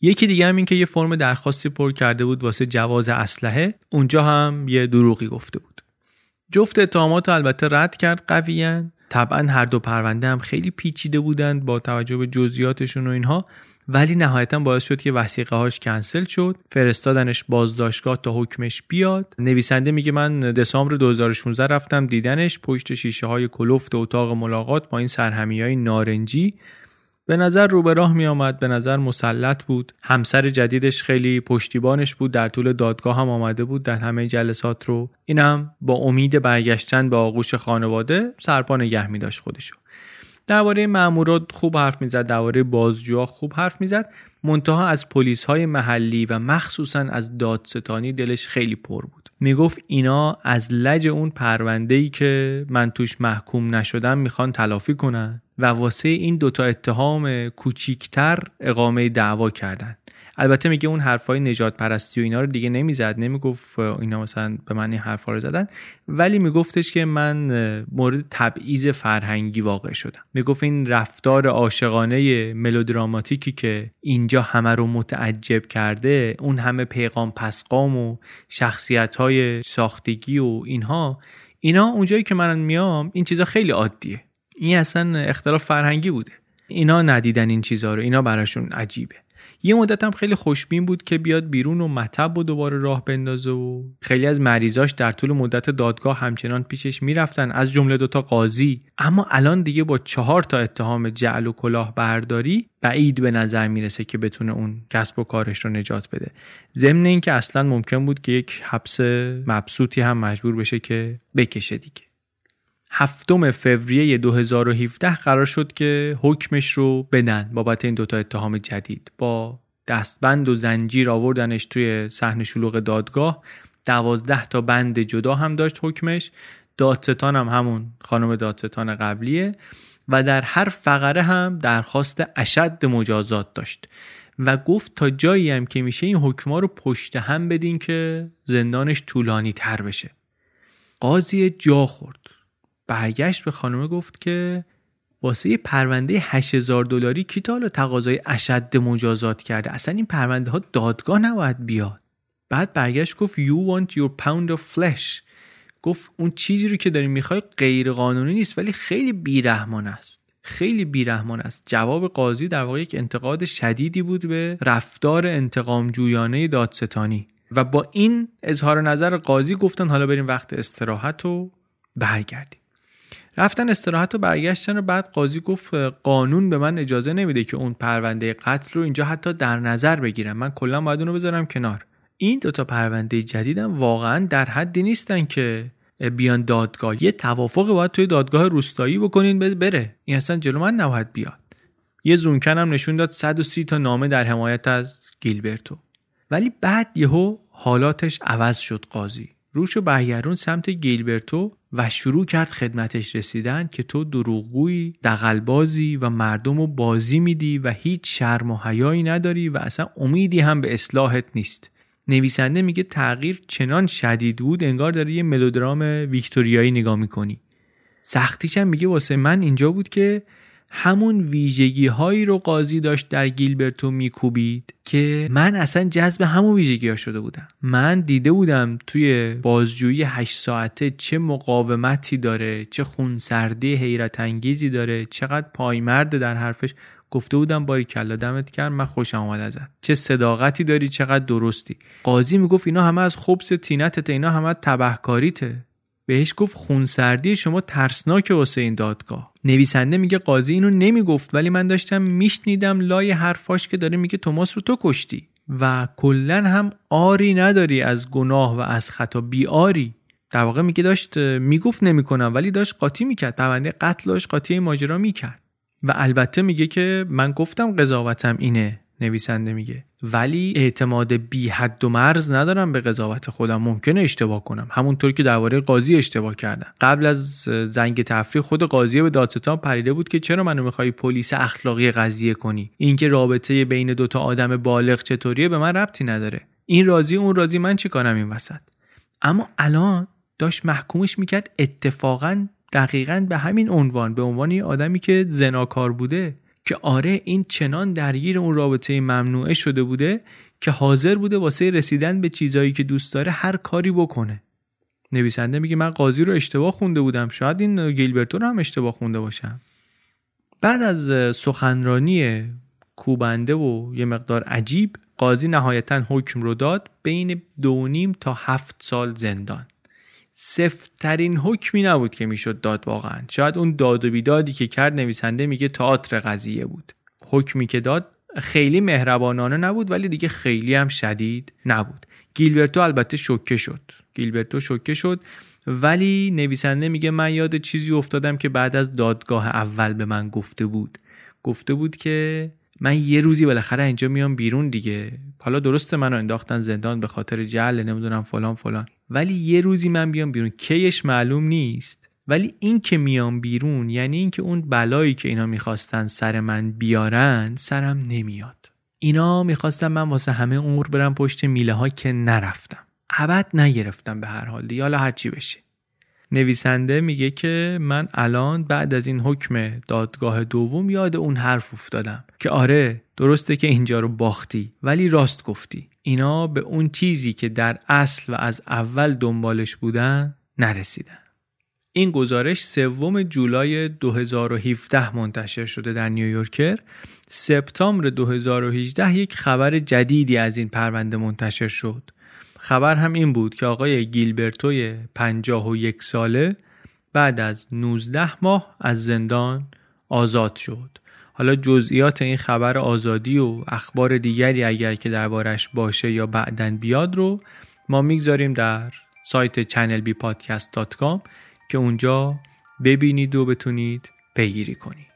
یکی دیگه هم این که یه فرم درخواستی پر کرده بود واسه جواز اسلحه، اونجا هم یه دروغی گفته بود. جفت اتهامات البته رد کرد قویان. طبعا هر دو پرونده هم خیلی پیچیده بودند با توجه به جزئیاتشون و اینها، ولی نهایتا باعث شد که وثیقه هاش کنسل شد، فرستادنش بازداشتگاه تا حکمش بیاد. نویسنده میگه من دسامبر 2016 رفتم دیدنش پشت شیشه های کلفت اتاق ملاقات با این سرهمیهای نارنجی. به نظر رو به راه می آمد، به نظر مسلط بود. همسر جدیدش خیلی پشتیبانش بود، در طول دادگاه هم آمده بود در همه جلسات رو. اینم با امید برگشتن به آغوش خانواده سرپا نگه می داشت خودشو. درباره مامورات خوب حرف می زد، درباره بازجوها خوب حرف می زد، منتها از پلیس‌های محلی و مخصوصاً از دادستانی دلش خیلی پر بود. می گفت اینا از لج اون پرونده‌ای که من توش محکوم نشدم میخوان تلافی کنن و واسه این دوتا اتهام کوچیکتر اقامه دعوا کردن. البته میگه اون حرفای نجات پرستی و اینا رو دیگه نمیزد، نمیگفت اینا مثلا به من این حرفا رو زدن، ولی میگفتش که من مورد تبعیض فرهنگی واقع شدم. میگفت این رفتار عاشقانه ملودراماتیکی که اینجا همه رو متعجب کرده، اون همه پیغام پسقام و شخصیت‌های ساختگی و اینا اونجایی که من میام این چیزا خیلی عادیه. این اصلا اختلاف فرهنگی بوده، اینا ندیدن این چیزا رو، اینا براشون عجیبه. یه مدت هم خیلی خوشبین بود که بیاد بیرون و مطب و دوباره راه بندازه و خیلی از مریضاش در طول مدت دادگاه همچنان پیشش میرفتن، از جمله 2 قاضی. اما الان دیگه با 4 اتهام جعل و کلاهبرداری بعید به نظر میرسه که بتونه اون کسب و کارش رو نجات بده. ضمن اینکه اصلا ممکن بود که یک حبس مبسوطی هم مجبور بشه که بکشه دیگه. 7 فوریه 2017 قرار شد که حکمش رو بدن بابت این 2 اتهام جدید. با دستبند و زنجیر آوردنش توی صحن شلوغ دادگاه. 12 بند جدا هم داشت حکمش. دادستان هم همون خانم دادستان قبلیه و در هر فقره هم درخواست اشد مجازات داشت و گفت تا جایی هم که میشه این حکما رو پشت هم بدین که زندانش طولانی تر بشه. قاضی جا خورد، برگشت به خانمه گفت که واسه یه پرونده $8,000 کی تا حالا تقاضای اشد مجازات کرده؟ اصلا این پرونده ها دادگاه نباید بیاد. بعد برگشت گفت You want your pound of flesh. گفت اون چیزی رو که داری میخوای غیر قانونی نیست ولی خیلی بیرحمانه است. خیلی بیرحمانه است. جواب قاضی در واقع یک انتقاد شدیدی بود به رفتار انتقامجویانه دادستانی و با این اظهار نظر قاضی گفتن حالا بریم وقت استراحت و برگردیم. رفتن استراحت و برگشتن و بعد قاضی گفت قانون به من اجازه نمیده که اون پرونده قتل رو اینجا حتی در نظر بگیرم، من کلا باید اون رو بذارم کنار. این 2 پرونده جدیدم واقعا در حدی نیستن که بیان دادگاه. یه توافق باید توی دادگاه روستایی بکنین بره، این اصلا جلو من نباید بیاد. یه زونکن هم نشون داد 130 نامه در حمایت از گیلبرتو. ولی بعد یهو حالاتش عوض شد قاضی، روشو برگردون سمت گیلبرتو و شروع کرد خدمتش رسیدن که تو دروغگویی، دغلبازی و مردم رو بازی میدی و هیچ شرم و حیایی نداری و اصلا امیدی هم به اصلاحت نیست. نویسنده میگه تغییر چنان شدید بود انگار داری یه ملودرام ویکتوریایی نگاه میکنی. سختیش هم میگه واسه من اینجا بود که همون ویژگی هایی رو قاضی داشت در گیلبرتو میکوبید که من اصلا جذب همون ویژگی ها شده بودم. من دیده بودم توی بازجویی 8 ساعته چه مقاومتی داره، چه خونسردی حیرت انگیزی داره، چقدر پایمرد در حرفش. گفته بودم باریکلا دمت کرد، من خوشم اومد ازت، چه صداقتی داری، چقدر درستی. قاضی میگفت اینا همه از خبث طینتته، اینا همه تبهکاریته. بهش گفت خونسردی شما ترسناکه واسه این دادگاه. نویسنده میگه قاضی اینو نمیگفت ولی من داشتم میشنیدم لای حرفاش که داره میگه توماس رو تو کشتی و کلن هم آری نداری از گناه و از خطا، بیاری. در واقع میگه داشت میگفت نمیکنم ولی داشت قاطی میکرد، پرونده قتل داشت قاطی ماجرا میکرد. و البته میگه که من گفتم قضاوتم اینه، نویسنده میگه، ولی اعتماد بی حد و مرز ندارم به قضاوت خودم، ممکنه اشتباه کنم، همونطور که درباره قاضی اشتباه کردم. قبل از زنگ تفریح خود قاضی به دادستان پریده بود که چرا منو میخوای پلیس اخلاقی قضیه کنی، اینکه رابطه بین دوتا آدم بالغ چطوریه به من ربطی نداره، این راضی اون راضی، من چی کنم این وسط. اما الان داشت محکومش میکرد اتفاقاً دقیقاً به همین عنوان، به عنوان یه آدمی که زناکار بوده، که آره این چنان درگیر اون رابطه ممنوعه شده بوده که حاضر بوده واسه رسیدن به چیزایی که دوست داره هر کاری بکنه. نویسنده میگه من قاضی رو اشتباه خونده بودم، شاید این گیلبرتو رو هم اشتباه خونده باشم. بعد از سخنرانی کوبنده و یه مقدار عجیب، قاضی نهایتاً حکم رو داد بین 2.5 تا 7 سال زندان. سفت‌ترین حکمی نبود که میشد داد واقعا. شاید اون داد و بیدادی که کرد، نویسنده میگه تئاتر قضیه بود. حکمی که داد خیلی مهربانانه نبود، ولی دیگه خیلی هم شدید نبود. گیلبرتو البته شوکه شد. ولی نویسنده میگه من یاد چیزی افتادم که بعد از دادگاه اول به من گفته بود. گفته بود که من یه روزی بالاخره اینجا میام بیرون دیگه. حالا درسته منو انداختن زندان به خاطر جهل، نمیدونم فلان، ولی یه روزی من بیام بیرون، کیش معلوم نیست، ولی این که میام بیرون یعنی این که اون بلایی که اینا میخواستن سر من بیارن سرم نمیاد. اینا میخواستن من واسه همه عمر برم پشت میله ها که نرفتم، ابد نگرفتم. به هر حال دیگه حالا هر چی بشه. نویسنده میگه که من الان بعد از این حکم دادگاه دوم یاد اون حرف افتادم که آره درسته که اینجا رو باختی، ولی راست گفتی، اینا به اون چیزی که در اصل و از اول دنبالش بودن نرسیدن. این گزارش 3 جولای 2017 منتشر شده در نیویورکر. سپتامبر 2018 یک خبر جدیدی از این پرونده منتشر شد. خبر هم این بود که آقای گیلبرتوی 51 ساله بعد از 19 ماه از زندان آزاد شد. حالا جزئیات این خبر آزادی و اخبار دیگری اگر که دربارش باشه یا بعداً بیاد رو ما میگذاریم در سایت channelbpodcast.com که اونجا ببینید و بتونید پیگیری کنید.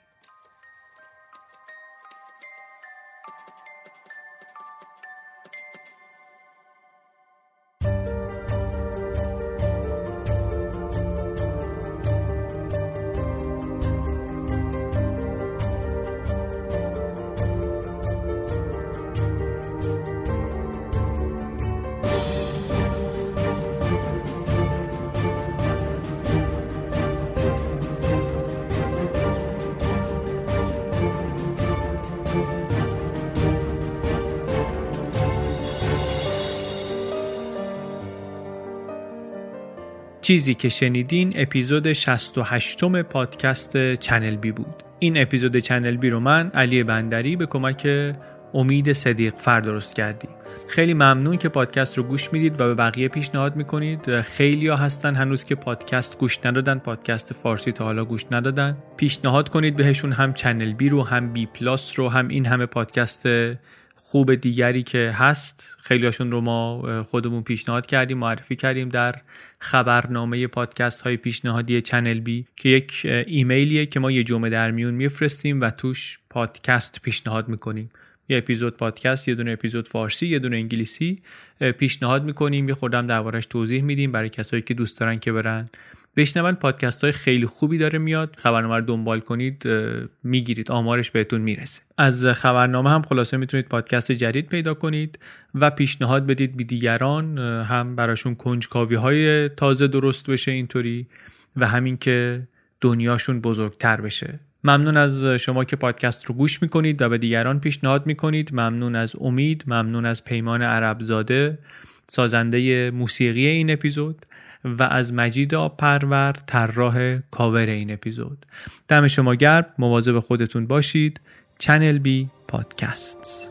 چیزی که شنیدین اپیزود 68م پادکست چنل بی بود. این اپیزود چنل بی رو من علی بندری به کمک امید صدیقفر درست کردیم. خیلی ممنون که پادکست رو گوش میدید و به بقیه پیشنهاد میکنید. خیلی‌ها هستن هنوز که پادکست گوش ندادن، پادکست فارسی تا حالا گوش ندادن. پیشنهاد کنید بهشون، هم چنل بی رو، هم بی پلاس رو، هم این همه پادکست خوب دیگری که هست. خیلیاشون رو ما خودمون پیشنهاد کردیم، معرفی کردیم در خبرنامه پادکست های پیشنهادی چنل بی که یک ایمیلیه که ما یه جمعه در میون میفرستیم و توش پادکست پیشنهاد میکنیم. یه اپیزود پادکست، یه دونه اپیزود فارسی، یه دونه انگلیسی پیشنهاد میکنیم، یه خوردم دربارش توضیح میدیم برای کسایی که دوست دارن که برن بشنون. پادکست های خیلی خوبی داره میاد، خبرنامه رو دنبال کنید میگیرید، آمارش بهتون میرسه. از خبرنامه هم خلاصه میتونید پادکست جدید پیدا کنید و پیشنهاد بدید به دیگران، هم براشون کنجکاوی های تازه درست بشه اینطوری و همین که دنیاشون بزرگتر بشه. ممنون از شما که پادکست رو گوش میکنید و به دیگران پیشنهاد میکنید. ممنون از امید، ممنون از پیمان عربزاده سازنده موسیقی این اپیزود و از مجید آبپرور طراح کاور این اپیزود. دم شما گرم، مواظب خودتون باشید. چنل بی پادکست.